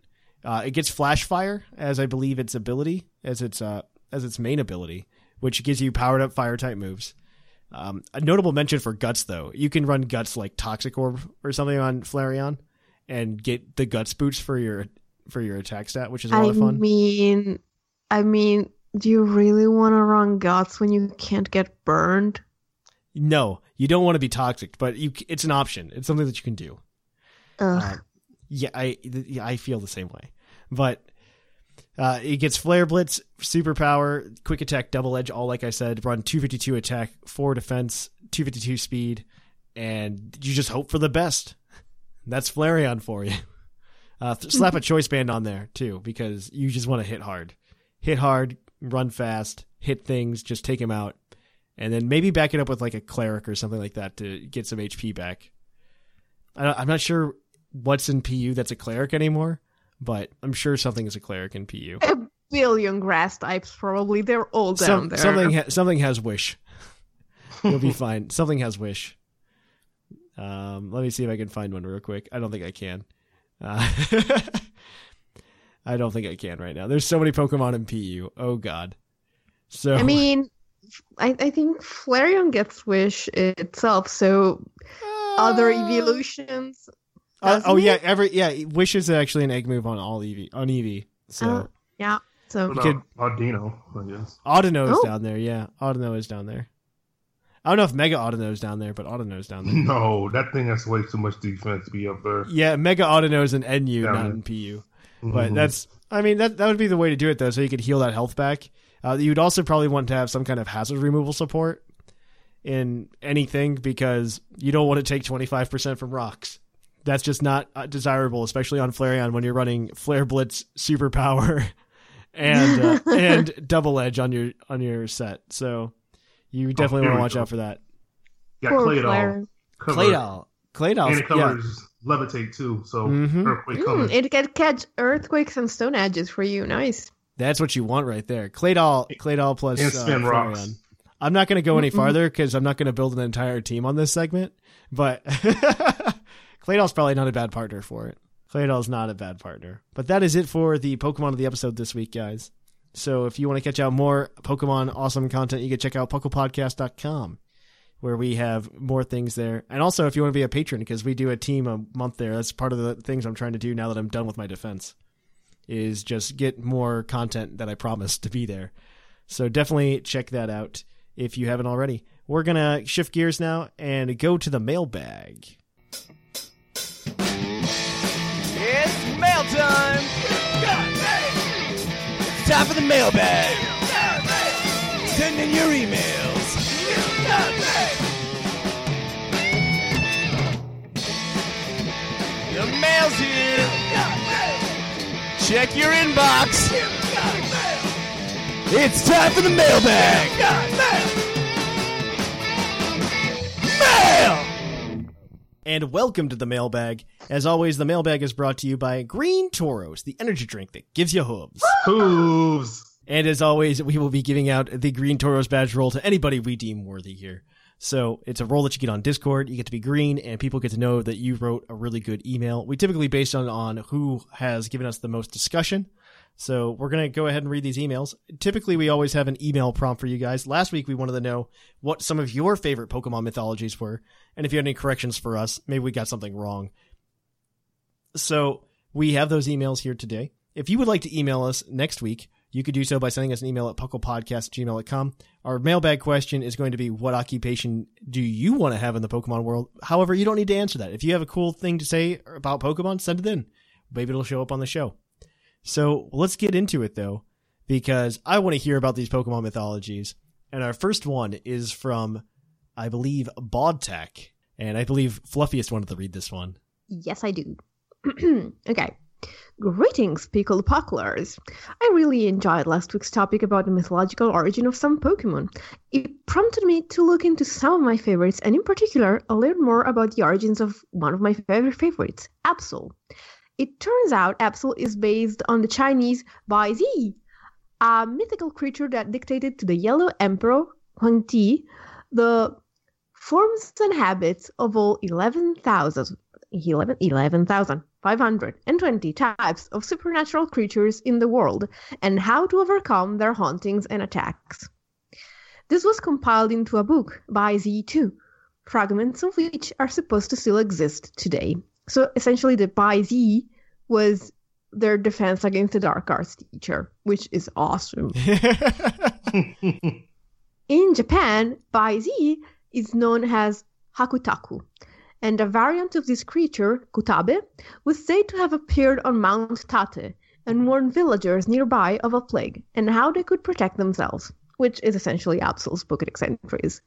Uh, it gets Flash Fire as I believe its ability, as its uh, as its main ability, which gives you powered up fire type moves. Um, a notable mention for Guts though, you can run Guts like Toxic Orb or something on Flareon and get the Guts boots for your for your attack stat, which is a lot I of fun. I mean, I mean. Do you really want to run Guts when you can't get burned? No, you don't want to be toxic, but you, it's an option. It's something that you can do. Ugh. Uh, yeah, I yeah, I feel the same way. But uh, it gets Flare Blitz, Superpower, Quick Attack, Double Edge, all like I said. Run two fifty-two attack, four defense, two fifty-two speed, and you just hope for the best. That's Flareon for you. Uh, slap a Choice Band on there, too, because you just want to hit hard. Hit hard. Run fast, hit things, just take him out, and then maybe back it up with like a Cleric or something like that to get some H P back. I, I'm not sure what's in P U that's a Cleric anymore, but I'm sure something is a Cleric in P U. A billion grass types probably. They're all down some, there. Something, ha- something has Wish. You'll be fine. Something has Wish. Um, let me see if I can find one real quick. I don't think I can. Uh, I don't think I can right now. There's so many Pokemon in P U. Oh, God. So I mean, I, I think Flareon gets Wish itself, so uh, other evolutions. Uh, oh, it? yeah. every yeah. Wish is actually an egg move on all Eevee. On Eevee. So, uh, yeah. So could, Audino, I guess. Audino is oh. down there, yeah. Audino is down there. I don't know if Mega Audino is down there, but Audino is down there. No, that thing has way too much defense to be up there. Yeah, Mega Audino is an N U, down not there. In P U. But mm-hmm. that's, I mean, that that would be the way to do it, though, so you could heal that health back. Uh, you'd also probably want to have some kind of hazard removal support in anything because you don't want to take twenty-five percent from rocks. That's just not desirable, especially on Flareon when you're running Flare Blitz, Superpower, and uh, and Double Edge on your on your set. So you definitely oh, want to watch go. out for that. Yeah, Claydol. Claydol. Claydol. And it covers... Yeah. Levitate too, so mm-hmm. earthquake mm, it can catch earthquakes and stone edges for you. Nice. That's what you want right there. Claydol, Claydol plus and spin uh, rocks. I'm not going to go any farther because I'm not going to build an entire team on this segment. But Claydol's probably not a bad partner for it. Claydol's not a bad partner. But that is it for the Pokemon of the episode this week, guys. So if you want to catch out more Pokemon awesome content, you can check out puckle podcast dot com. Where we have more things there. And also, if you want to be a patron, because we do a team a month there, that's part of the things I'm trying to do now that I'm done with my defense, is just get more content that I promised to be there. So definitely check that out if you haven't already. We're going to shift gears now and go to the mailbag. It's mail time! It's time for the mailbag! Send in your email! The mail's here. Check your inbox. It's time for the mailbag. Mail. and welcome to the mailbag. As always, the mailbag is brought to you by Green Tauros, the energy drink that gives you hooves. Hooves! And as always, we will be giving out the Green Tauros badge roll to anybody we deem worthy here. So it's a roll that you get on Discord, you get to be green, and people get to know that you wrote a really good email. We typically base on, on who has given us the most discussion. So we're going to go ahead and read these emails. Typically, we always have an email prompt for you guys. Last week, we wanted to know what some of your favorite Pokemon mythologies were, and if you had any corrections for us, maybe we got something wrong. So we have those emails here today. If you would like to email us next week, you could do so by sending us an email at pucklepodcast at gmail dot com. Our mailbag question is going to be, what occupation do you want to have in the Pokemon world? However, you don't need to answer that. If you have a cool thing to say about Pokemon, send it in. Maybe it'll show up on the show. So let's get into it, though, because I want to hear about these Pokemon mythologies. And our first one is from, I believe, Bodtak. And I believe Fluffiest wanted to read this one. Yes, I do. Okay. Greetings, Pickle Pucklers. I really enjoyed last week's topic about the mythological origin of some Pokemon. It prompted me to look into some of my favorites, and in particular, learn more about the origins of one of my favorite favorites, Absol. It turns out Absol is based on the Chinese Bai Zi, a mythical creature that dictated to the Yellow Emperor, Huang Ti, the forms and habits of all eleven thousand. eleven thousand five hundred twenty types of supernatural creatures in the world and how to overcome their hauntings and attacks. This was compiled into a book by Z two, fragments of which are supposed to still exist today. So essentially the Bai Zi was their defense against the dark arts teacher, which is awesome. In Japan, Bai Zi is known as Hakutaku, and a variant of this creature, Kutabe, was said to have appeared on Mount Tate and warned villagers nearby of a plague and how they could protect themselves, which is essentially Absol's Pokédex entries.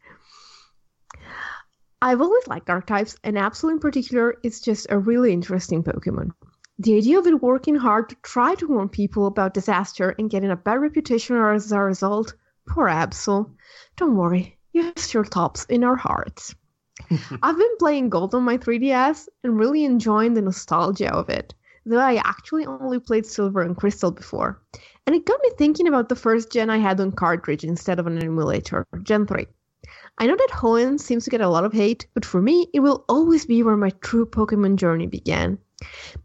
I've always liked archetypes, and Absol in particular is just a really interesting Pokémon. The idea of it working hard to try to warn people about disaster and getting a bad reputation as a result, poor Absol. Don't worry, you're still tops in our hearts. I've been playing Gold on my three D S and really enjoying the nostalgia of it, though I actually only played Silver and Crystal before. And it got me thinking about the first gen I had on cartridge instead of an emulator, Gen three. I know that Hoenn seems to get a lot of hate, but for me, it will always be where my true Pokemon journey began.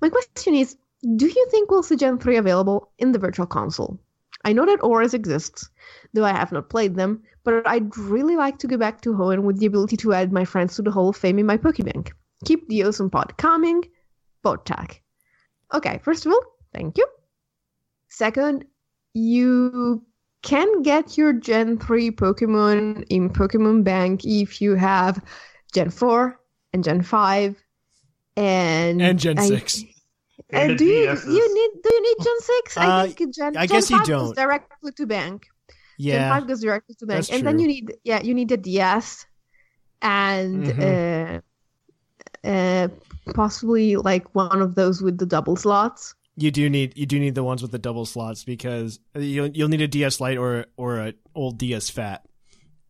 My question is, do you think we'll see Gen three available in the Virtual Console? I know that Auras exists, though I have not played them, but I'd really like to go back to Hoenn with the ability to add my friends to the Hall of Fame in my Pokebank. Keep the awesome pod coming. Podtak. Okay, first of all, thank you. Second, you can get your Gen three Pokemon in Pokemon Bank if you have Gen four and Gen five and... And Gen six. I, And, and do you, you need do you need Gen six? I uh, think Gen, I guess Gen five you don't. Goes directly to bank. Yeah, Gen five goes directly to bank, and true. Then you need yeah you need the D S, and mm-hmm. uh, uh, possibly like one of those with the double slots. You do need you do need the ones with the double slots because you'll you'll need a D S Lite or or an old D S Fat,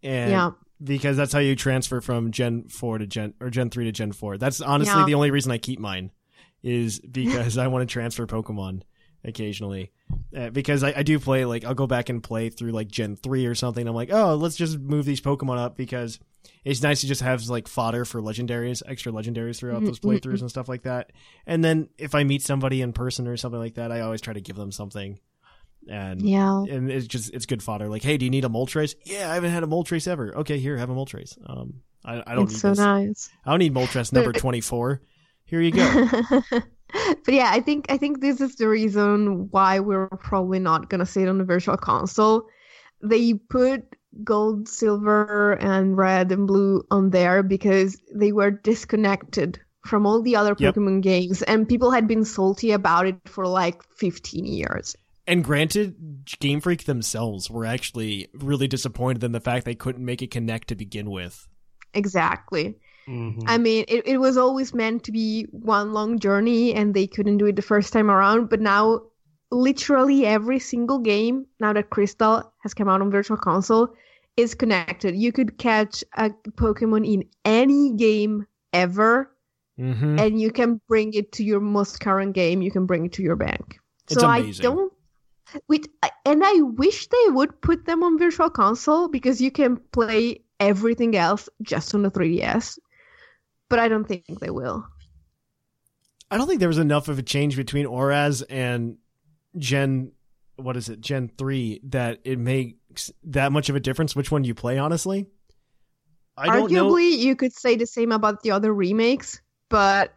and yeah. Because that's how you transfer from Gen four to Gen or Gen three to Gen four. That's honestly yeah. the only reason I keep mine. Is because I want to transfer Pokemon occasionally. Uh, because I, I do play, like, I'll go back and play through, like, Gen three or something. I'm like, oh, let's just move these Pokemon up because it's nice to just have, like, fodder for legendaries, extra legendaries throughout those playthroughs and stuff like that. And then if I meet somebody in person or something like that, I always try to give them something. And yeah. And it's just, it's good fodder. Like, hey, do you need a Moltres? Yeah, I haven't had a Moltres ever. Okay, here, have a Moltres. Um, I, I don't it's need so this. Nice. I don't need Moltres number twenty-four. Here you go. But yeah, I think I think this is the reason why we're probably not going to see it on the Virtual Console. They put Gold, Silver, and Red and Blue on there because they were disconnected from all the other yep. Pokemon games, and people had been salty about it for like fifteen years. And granted, Game Freak themselves were actually really disappointed in the fact they couldn't make it connect to begin with. Exactly. Mm-hmm. I mean, it, it was always meant to be one long journey, and they couldn't do it the first time around. But now, literally every single game, now that Crystal has come out on Virtual Console, is connected. You could catch a Pokemon in any game ever, Mm-hmm. And you can bring it to your most current game. You can bring it to your bank. It's so amazing. I don't. With, and I wish they would put them on Virtual Console because you can play everything else just on the three D S. But I don't think they will. I don't think there was enough of a change between Oraz and Gen. What is it? Gen three that it makes that much of a difference which one you play. Honestly, I don't know. Arguably, you could say the same about the other remakes, but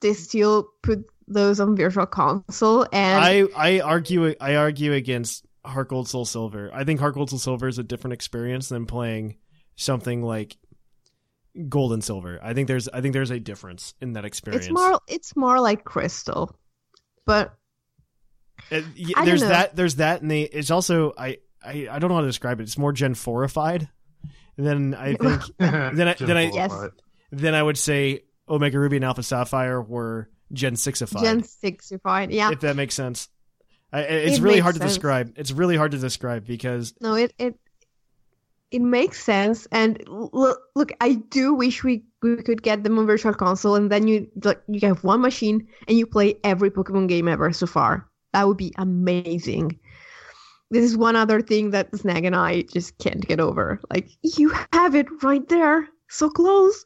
they still put those on Virtual Console. And I, I argue, I argue against Heart Gold Soul Silver. I think Heart Gold Soul Silver is a different experience than playing something like Gold and Silver. I think there's, I think there's a difference in that experience. It's more, it's more like Crystal, but. It, yeah, there's that there's that and they it's also I, I I don't know how to describe it. It's more Gen fourified than I think then I, then I yes. then I would say Omega Ruby and Alpha Sapphire were Gen sixified. Gen sixified, yeah. If that makes sense. I, it's it really hard sense. to describe. It's really hard to describe because No, it it, it makes sense and look, look I do wish we, we could get them on Virtual Console and then you like you have one machine and you play every Pokemon game ever so far. That would be amazing. This is one other thing that Snag and I just can't get over. Like, you have it right there. So close.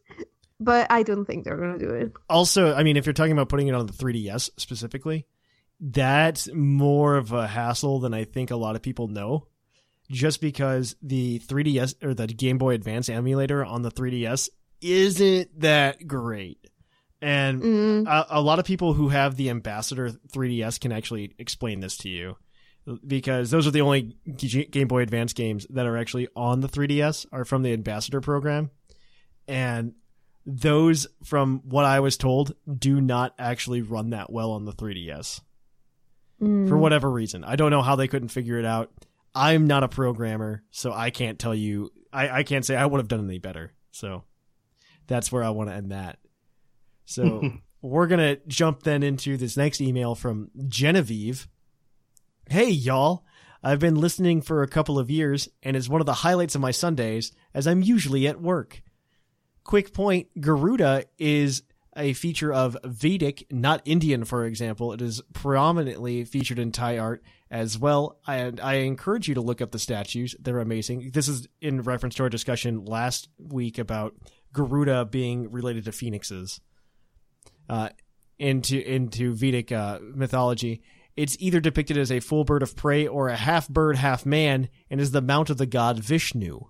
But I don't think they're going to do it. Also, I mean, if you're talking about putting it on the three D S specifically, that's more of a hassle than I think a lot of people know. Just because the three D S or the Game Boy Advance emulator on the three D S isn't that great. And mm. a, a lot of people who have the Ambassador three D S can actually explain this to you because those are the only G- Game Boy Advance games that are actually on the three D S are from the Ambassador program. And those, from what I was told, do not actually run that well on the three D S mm. for whatever reason. I don't know how they couldn't figure it out. I'm not a programmer, so I can't tell you. I, I can't say I would have done any better. So that's where I want to end that. So we're going to jump then into this next email from Genevieve. Hey, y'all. I've been listening for a couple of years and is one of the highlights of my Sundays as I'm usually at work. Quick point, Garuda is a feature of Vedic, not Indian, for example. It is predominantly featured in Thai art as well. And I encourage you to look up the statues. They're amazing. This is in reference to our discussion last week about Garuda being related to phoenixes. Uh, into into Vedic uh, mythology. It's either depicted as a full bird of prey or a half bird, half man, and is the mount of the god Vishnu.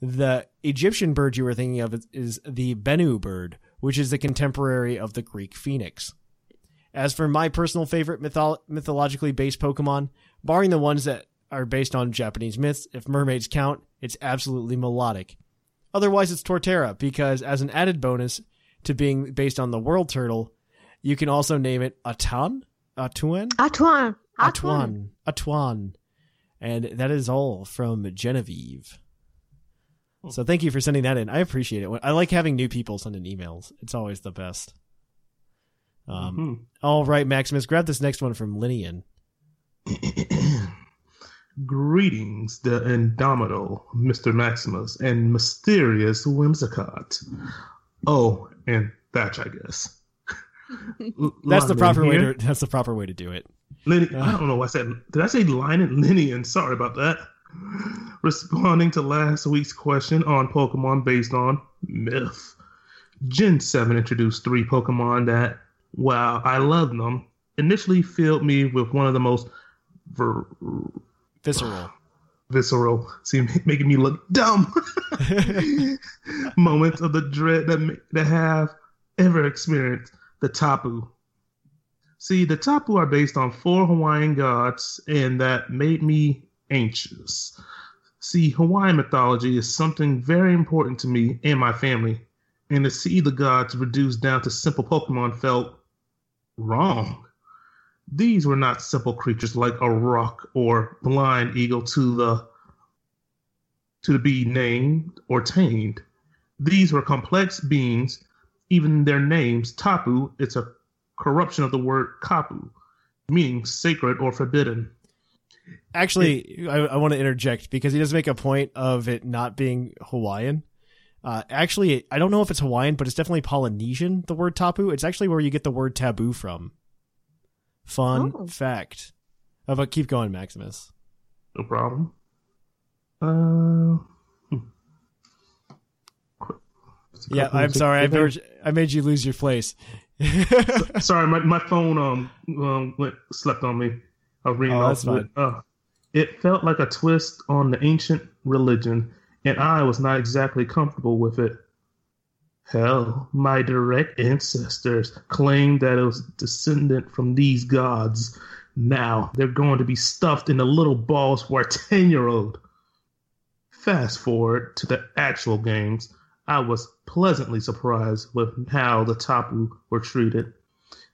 The Egyptian bird you were thinking of is the Bennu bird, which is the contemporary of the Greek phoenix. As for my personal favorite mytholo- mythologically based Pokemon, barring the ones that are based on Japanese myths, if mermaids count, it's absolutely melodic. Otherwise, it's Torterra, because as an added bonus, to being based on the world turtle, you can also name it Atan? Atuan? Atuan. Atuan. Atuan. And that is all from Genevieve. So thank you for sending that in. I appreciate it. I like having new people send in emails. It's always the best. Um, mm-hmm. All right, Maximus, grab this next one from Linian. Greetings, the indomitable Mister Maximus and mysterious Whimsicott. Oh, and Thatch, I guess. L- that's the proper way to. That's the proper way to do it. Lin- uh, I don't know. Why I said. Did I say Linian? Linian. Sorry about that. Responding to last week's question on Pokemon based on myth, Gen seven introduced three Pokemon that, while I love them, initially filled me with one of the most ver- visceral. visceral, see, making me look dumb moments of the dread that, that have ever experienced the Tapu. See, the Tapu are based on four Hawaiian gods, and that made me anxious. See, Hawaiian mythology is something very important to me and my family, and to see the gods reduced down to simple Pokemon felt wrong. These were not simple creatures like a rock or blind eagle to the to be named or tamed. These were complex beings, even their names, Tapu, it's a corruption of the word kapu, meaning sacred or forbidden. Actually, it, I, I want to interject because he does make a point of it not being Hawaiian. Uh, actually, I don't know if it's Hawaiian, but it's definitely Polynesian, the word tapu. It's actually where you get the word taboo from. Fun oh. fact. How about keep going, Maximus? No problem. Uh... Yeah, I'm sorry. I made, I made you lose your place. Sorry, my, my phone um, um went, slept on me. I was reading oh, off it. Uh, it felt like a twist on the ancient religion, and I was not exactly comfortable with it. Hell, my direct ancestors claimed that it was descendant from these gods. Now they're going to be stuffed into little balls for a ten-year-old. Fast forward to the actual games. I was pleasantly surprised with how the Tapu were treated.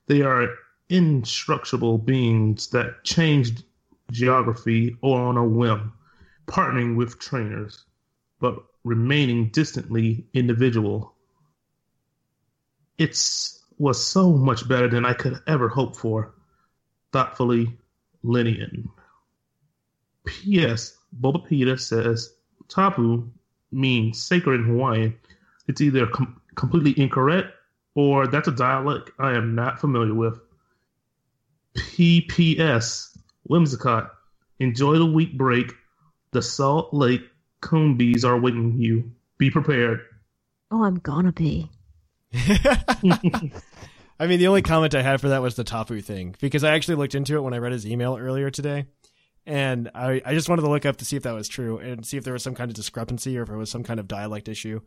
They are indestructible beings that change geography or on a whim, partnering with trainers, but remaining distantly individual. It was so much better than I could ever hope for. Thoughtfully, Linian. P S. Bulbapedia says, Tapu means sacred in Hawaiian. It's either com- completely incorrect or that's a dialect I am not familiar with. P P S. Whimsicott, enjoy the week break. The Salt Lake Coombees are waiting you. Be prepared. Oh, I'm gonna be. I mean, the only comment I had for that was the Tapu thing, because I actually looked into it when I read his email earlier today. And I, I just wanted to look up to see if that was true and see if there was some kind of discrepancy or if it was some kind of dialect issue.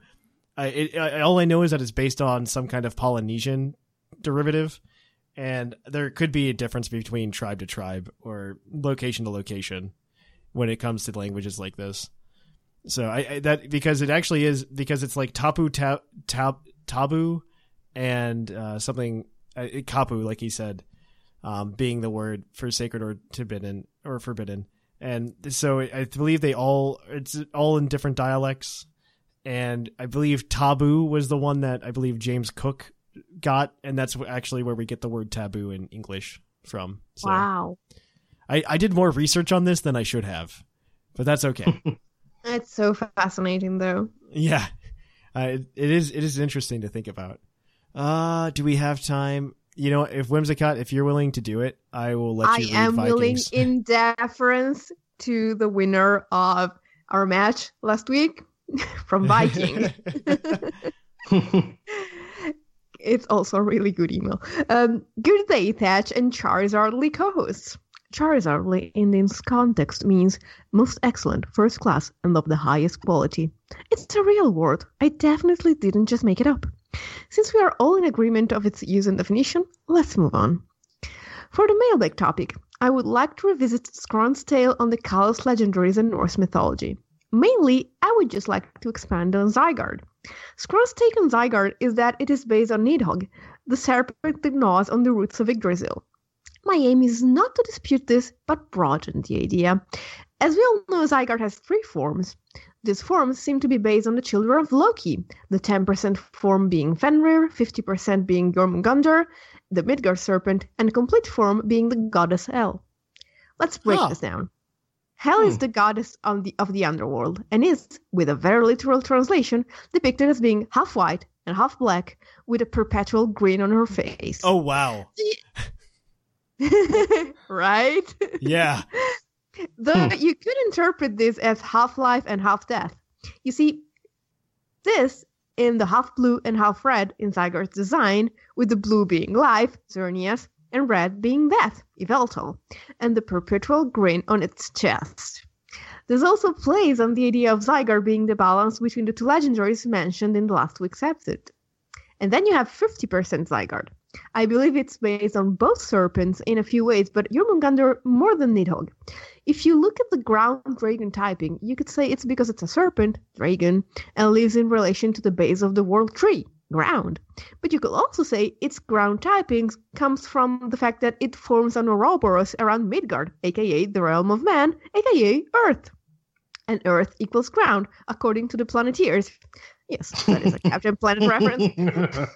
I, it, I, all I know is that it's based on some kind of Polynesian derivative, and there could be a difference between tribe to tribe or location to location when it comes to languages like this. So I, I that because it actually is because it's like tapu ta, ta, tabu and uh, something uh, kapu, like he said. Um, being the word for sacred or forbidden or forbidden. And so I believe they all, it's all in different dialects. And I believe taboo was the one that I believe James Cook got. And that's actually where we get the word taboo in English from. So wow. I, I did more research on this than I should have, but that's okay. It's so fascinating though. Yeah, uh, it, it is. It is interesting to think about. Uh, do we have time? You know, if Whimsicott, if you're willing to do it, I will let you read Vikings. I am willing in deference to the winner of our match last week from Vikings. It's also a really good email. Um, good day, Thatch and Charizardly co-hosts. Charizardly in this context means most excellent, first class, and of the highest quality. It's a real word. I definitely didn't just make it up. Since we are all in agreement of its use and definition, let's move on. For the mailbag topic, I would like to revisit Scron's tale on the Kalos legendaries and Norse mythology. Mainly, I would just like to expand on Zygarde. Scron's take on Zygarde is that it is based on Nidhogg, the serpent that gnaws on the roots of Yggdrasil. My aim is not to dispute this, but broaden the idea. As we all know, Zygarde has three forms. These forms seem to be based on the children of Loki, the ten percent form being Fenrir, fifty percent being Jörmungandr, the Midgard serpent, and complete form being the goddess Hel. Let's break huh. this down. Hel hmm. is the goddess of the, of the underworld, and is, with a very literal translation, depicted as being half white and half black, with a perpetual grin on her face. Oh, wow. Right? Yeah. Though hmm. you could interpret this as half-life and half-death. You see, this in the half-blue and half-red in Zygarde's design, with the blue being life, Xerneas, and red being death, Yveltal, and the perpetual grin on its chest. This also plays on the idea of Zygarde being the balance between the two legendaries mentioned in last week's episode. And then you have fifty percent Zygarde. I believe it's based on both serpents in a few ways, but Jörmungandr more than Nidhogg. If you look at the ground dragon typing, you could say it's because it's a serpent, dragon, and lives in relation to the base of the world tree, ground. But you could also say its ground typing comes from the fact that it forms an Ouroboros around Midgard, aka the realm of man, aka Earth. And Earth equals ground, according to the Planeteers. Yes, that is a Captain Planet reference.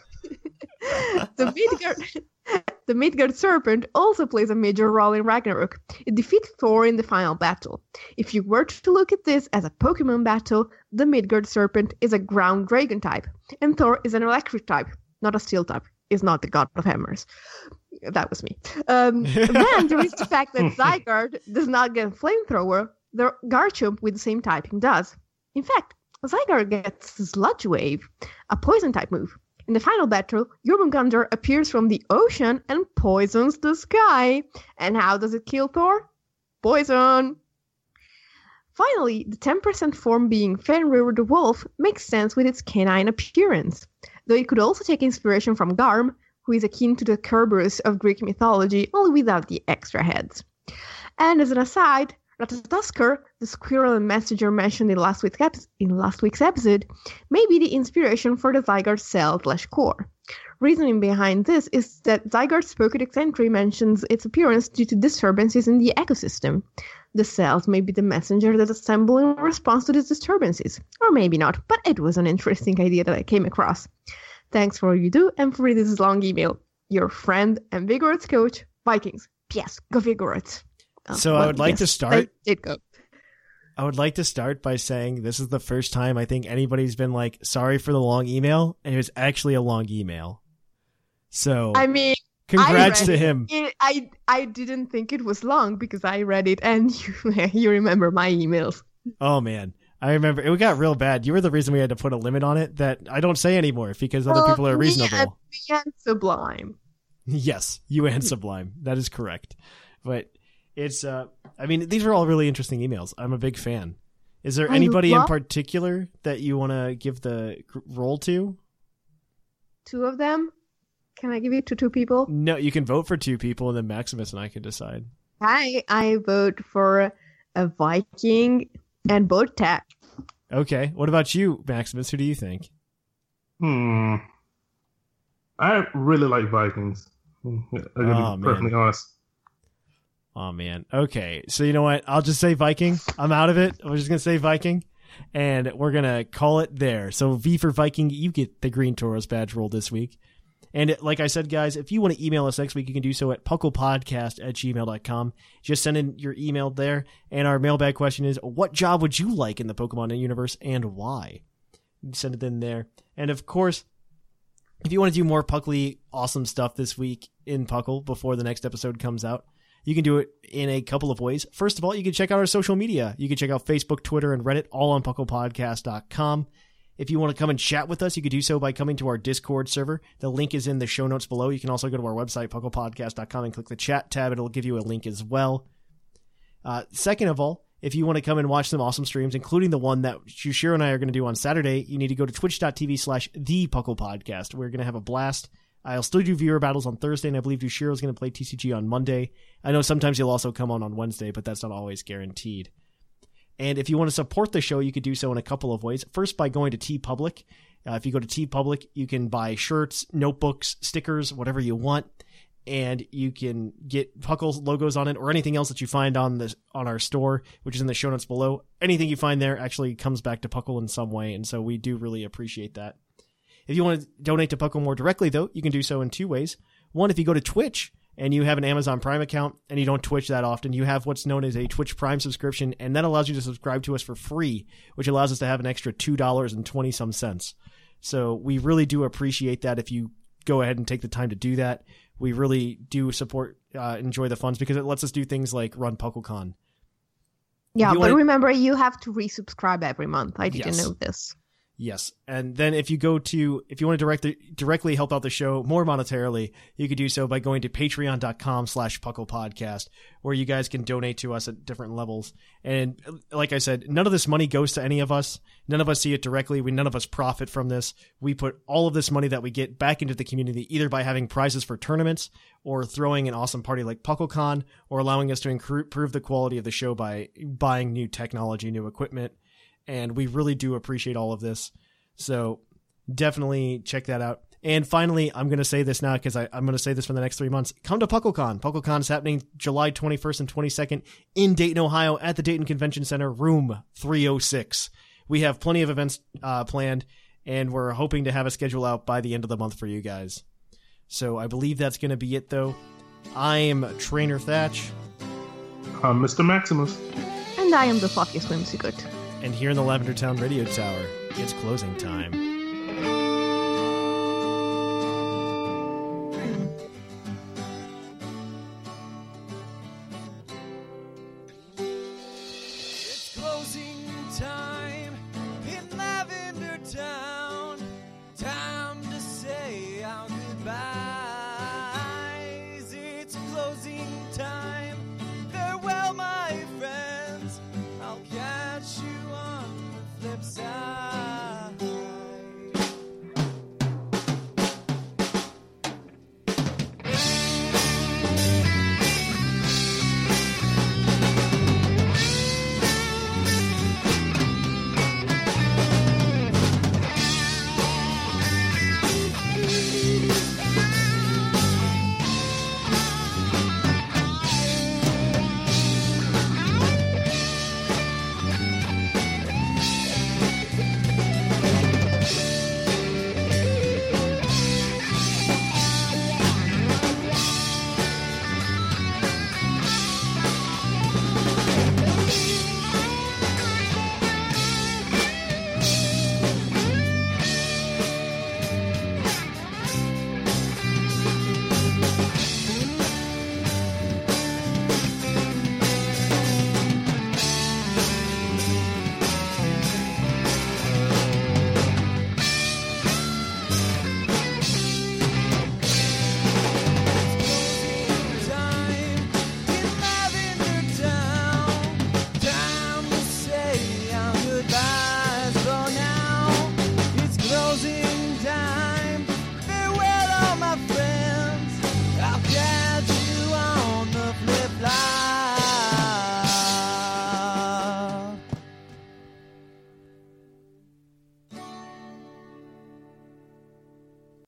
The Midgard The Midgard Serpent also plays a major role in Ragnarok. It defeats Thor in the final battle. If you were to look at this as a Pokemon battle, the Midgard Serpent is a ground dragon type, and Thor is an electric type, not a steel type. Is not the god of hammers. That was me. Um, then there is the fact that Zygarde does not get a flamethrower, the Garchomp with the same typing does. In fact, Zygarde gets Sludge Wave, a poison type move. In the final battle, Jörmungandr appears from the ocean and poisons the sky. And how does it kill Thor? Poison! Finally, the ten percent form being Fenrir the Wolf makes sense with its canine appearance, though it could also take inspiration from Garm, who is akin to the Kerberos of Greek mythology, only without the extra heads. And as an aside, Ratatusker, the squirrel and messenger mentioned in last week's, ep- in last week's episode, may be the inspiration for the Zygarde cell slash core. Reasoning behind this is that Zygarde's Pokedex entry mentions its appearance due to disturbances in the ecosystem. The cells may be the messenger that assemble in response to these disturbances. Or maybe not, but it was an interesting idea that I came across. Thanks for all you do and for reading this long email. Your friend and Vigoroth's coach, Vikings. P S. Go Vigoroth. Uh, so well, I would like yes, to start. It go. I would like to start by saying this is the first time I think anybody's been like, sorry for the long email. And it was actually a long email. So I mean, congrats I to him. It, I I didn't think it was long because I read it and you, you remember my emails. Oh, man. I remember it got real bad. You were the reason we had to put a limit on it that I don't say anymore because other well, people are reasonable. Me and Sublime. Yes, you and Sublime. That is correct. But it's, uh, I mean, these are all really interesting emails. I'm a big fan. Is there I anybody love- in particular that you want to give the role to? Two of them? Can I give it to two people? No, you can vote for two people, and then Maximus and I can decide. I I vote for a Viking and Botak. Okay. What about you, Maximus? Who do you think? Hmm. I really like Vikings. I'm gonna oh, be perfectly man. honest. Oh man. Okay. So you know what? I'll just say Viking. I'm out of it. I was just gonna say Viking. And we're gonna call it there. So V for Viking, you get the Green Tauros badge roll this week. And like I said, guys, if you want to email us next week, you can do so at pucklepodcast at gmail dot com. Just send in your email there. And our mailbag question is, what job would you like in the Pokemon universe and why? Send it in there. And of course, if you want to do more Puckly awesome stuff this week in Puckle before the next episode comes out, you can do it in a couple of ways. First of all, you can check out our social media. You can check out Facebook, Twitter, and Reddit, all on puckle podcast dot com. If you want to come and chat with us, you could do so by coming to our Discord server. The link is in the show notes below. You can also go to our website, puckle podcast dot com, and click the chat tab. It'll give you a link as well. Uh, second of all, if you want to come and watch some awesome streams, including the one that Jushiro and I are going to do on Saturday, you need to go to twitch dot t v slash the puckle podcast. We're going to have a blast. I'll still do viewer battles on Thursday, and I believe Jushiro is going to play T C G on Monday. I know sometimes he'll also come on on Wednesday, but that's not always guaranteed. And if you want to support the show, you could do so in a couple of ways. First, by going to TeePublic. Uh, if you go to TeePublic, you can buy shirts, notebooks, stickers, whatever you want. And you can get Puckle's logos on it or anything else that you find on the on our store, which is in the show notes below. Anything you find there actually comes back to Puckle in some way. And so we do really appreciate that. If you want to donate to Puckle more directly, though, you can do so in two ways. One, if you go to Twitch and you have an Amazon Prime account, and you don't Twitch that often, you have what's known as a Twitch Prime subscription, and that allows you to subscribe to us for free, which allows us to have an extra two dollars and twenty some cents. So we really do appreciate that if you go ahead and take the time to do that. We really do support, uh, enjoy the funds, because it lets us do things like run Pucklecon. Yeah, but wanna... remember, you have to resubscribe every month. I didn't yes. know this. Yes. And then if you go to, if you want to direct the, directly help out the show more monetarily, you could do so by going to patreon dot com slash puckle podcast, where you guys can donate to us at different levels. And like I said, none of this money goes to any of us. None of us see it directly. We, none of us profit from this. We put all of this money that we get back into the community, either by having prizes for tournaments or throwing an awesome party like PuckleCon, or allowing us to improve the quality of the show by buying new technology, new equipment. And we really do appreciate all of this. So definitely check that out. And finally, I'm going to say this now because I'm going to say this for the next three months. Come to PuckleCon. PuckleCon is happening July twenty-first and twenty-second in Dayton, Ohio at the Dayton Convention Center, room three oh six. We have plenty of events uh, planned, and we're hoping to have a schedule out by the end of the month for you guys. So I believe that's going to be it, though. I am Trainer Thatch. I'm Mister Maximus. And I am the Focus Whimsicott. And here in the Lavender Town Radio Tower, it's closing time.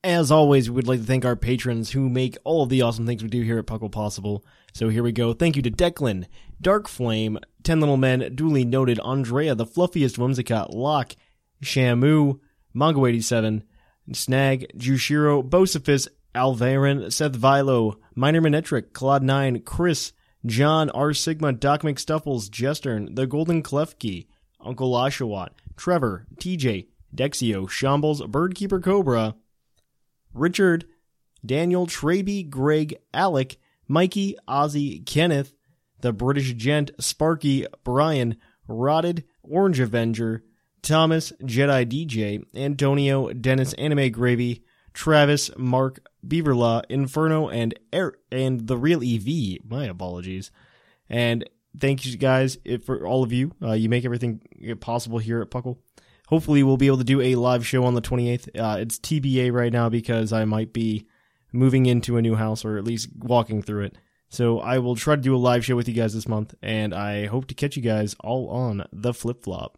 As always, we would like to thank our patrons who make all of the awesome things we do here at Puckle possible. So here we go. Thank you to Declan, Dark Flame, Ten Little Men, Duly Noted, Andrea, the Fluffiest Whimsicott, Locke, Shamu, Mongo eighty-seven, Snag, Jushiro, Bocephus, Alvarin, Seth Vilo, Minor Manetric, Claude nine, Chris, John, R. Sigma, Doc McStuffles, Jestern, The Golden Klefki, Uncle Oshawott, Trevor, T J, Dexio, Shambles, Birdkeeper Cobra, Richard, Daniel, Traby, Greg, Alec, Mikey, Ozzy, Kenneth, The British Gent, Sparky, Brian, Rotted, Orange Avenger, Thomas, Jedi D J, Antonio, Dennis, Anime Gravy, Travis, Mark, Beaverlaw, Inferno, and Air, and The Real E V. My apologies. And thank you guys for all of you. Uh, you make everything possible here at Puckle. Hopefully we'll be able to do a live show on the twenty-eighth. Uh, it's T B A right now because I might be moving into a new house or at least walking through it. So I will try to do a live show with you guys this month, and I hope to catch you guys all on the flip-flop.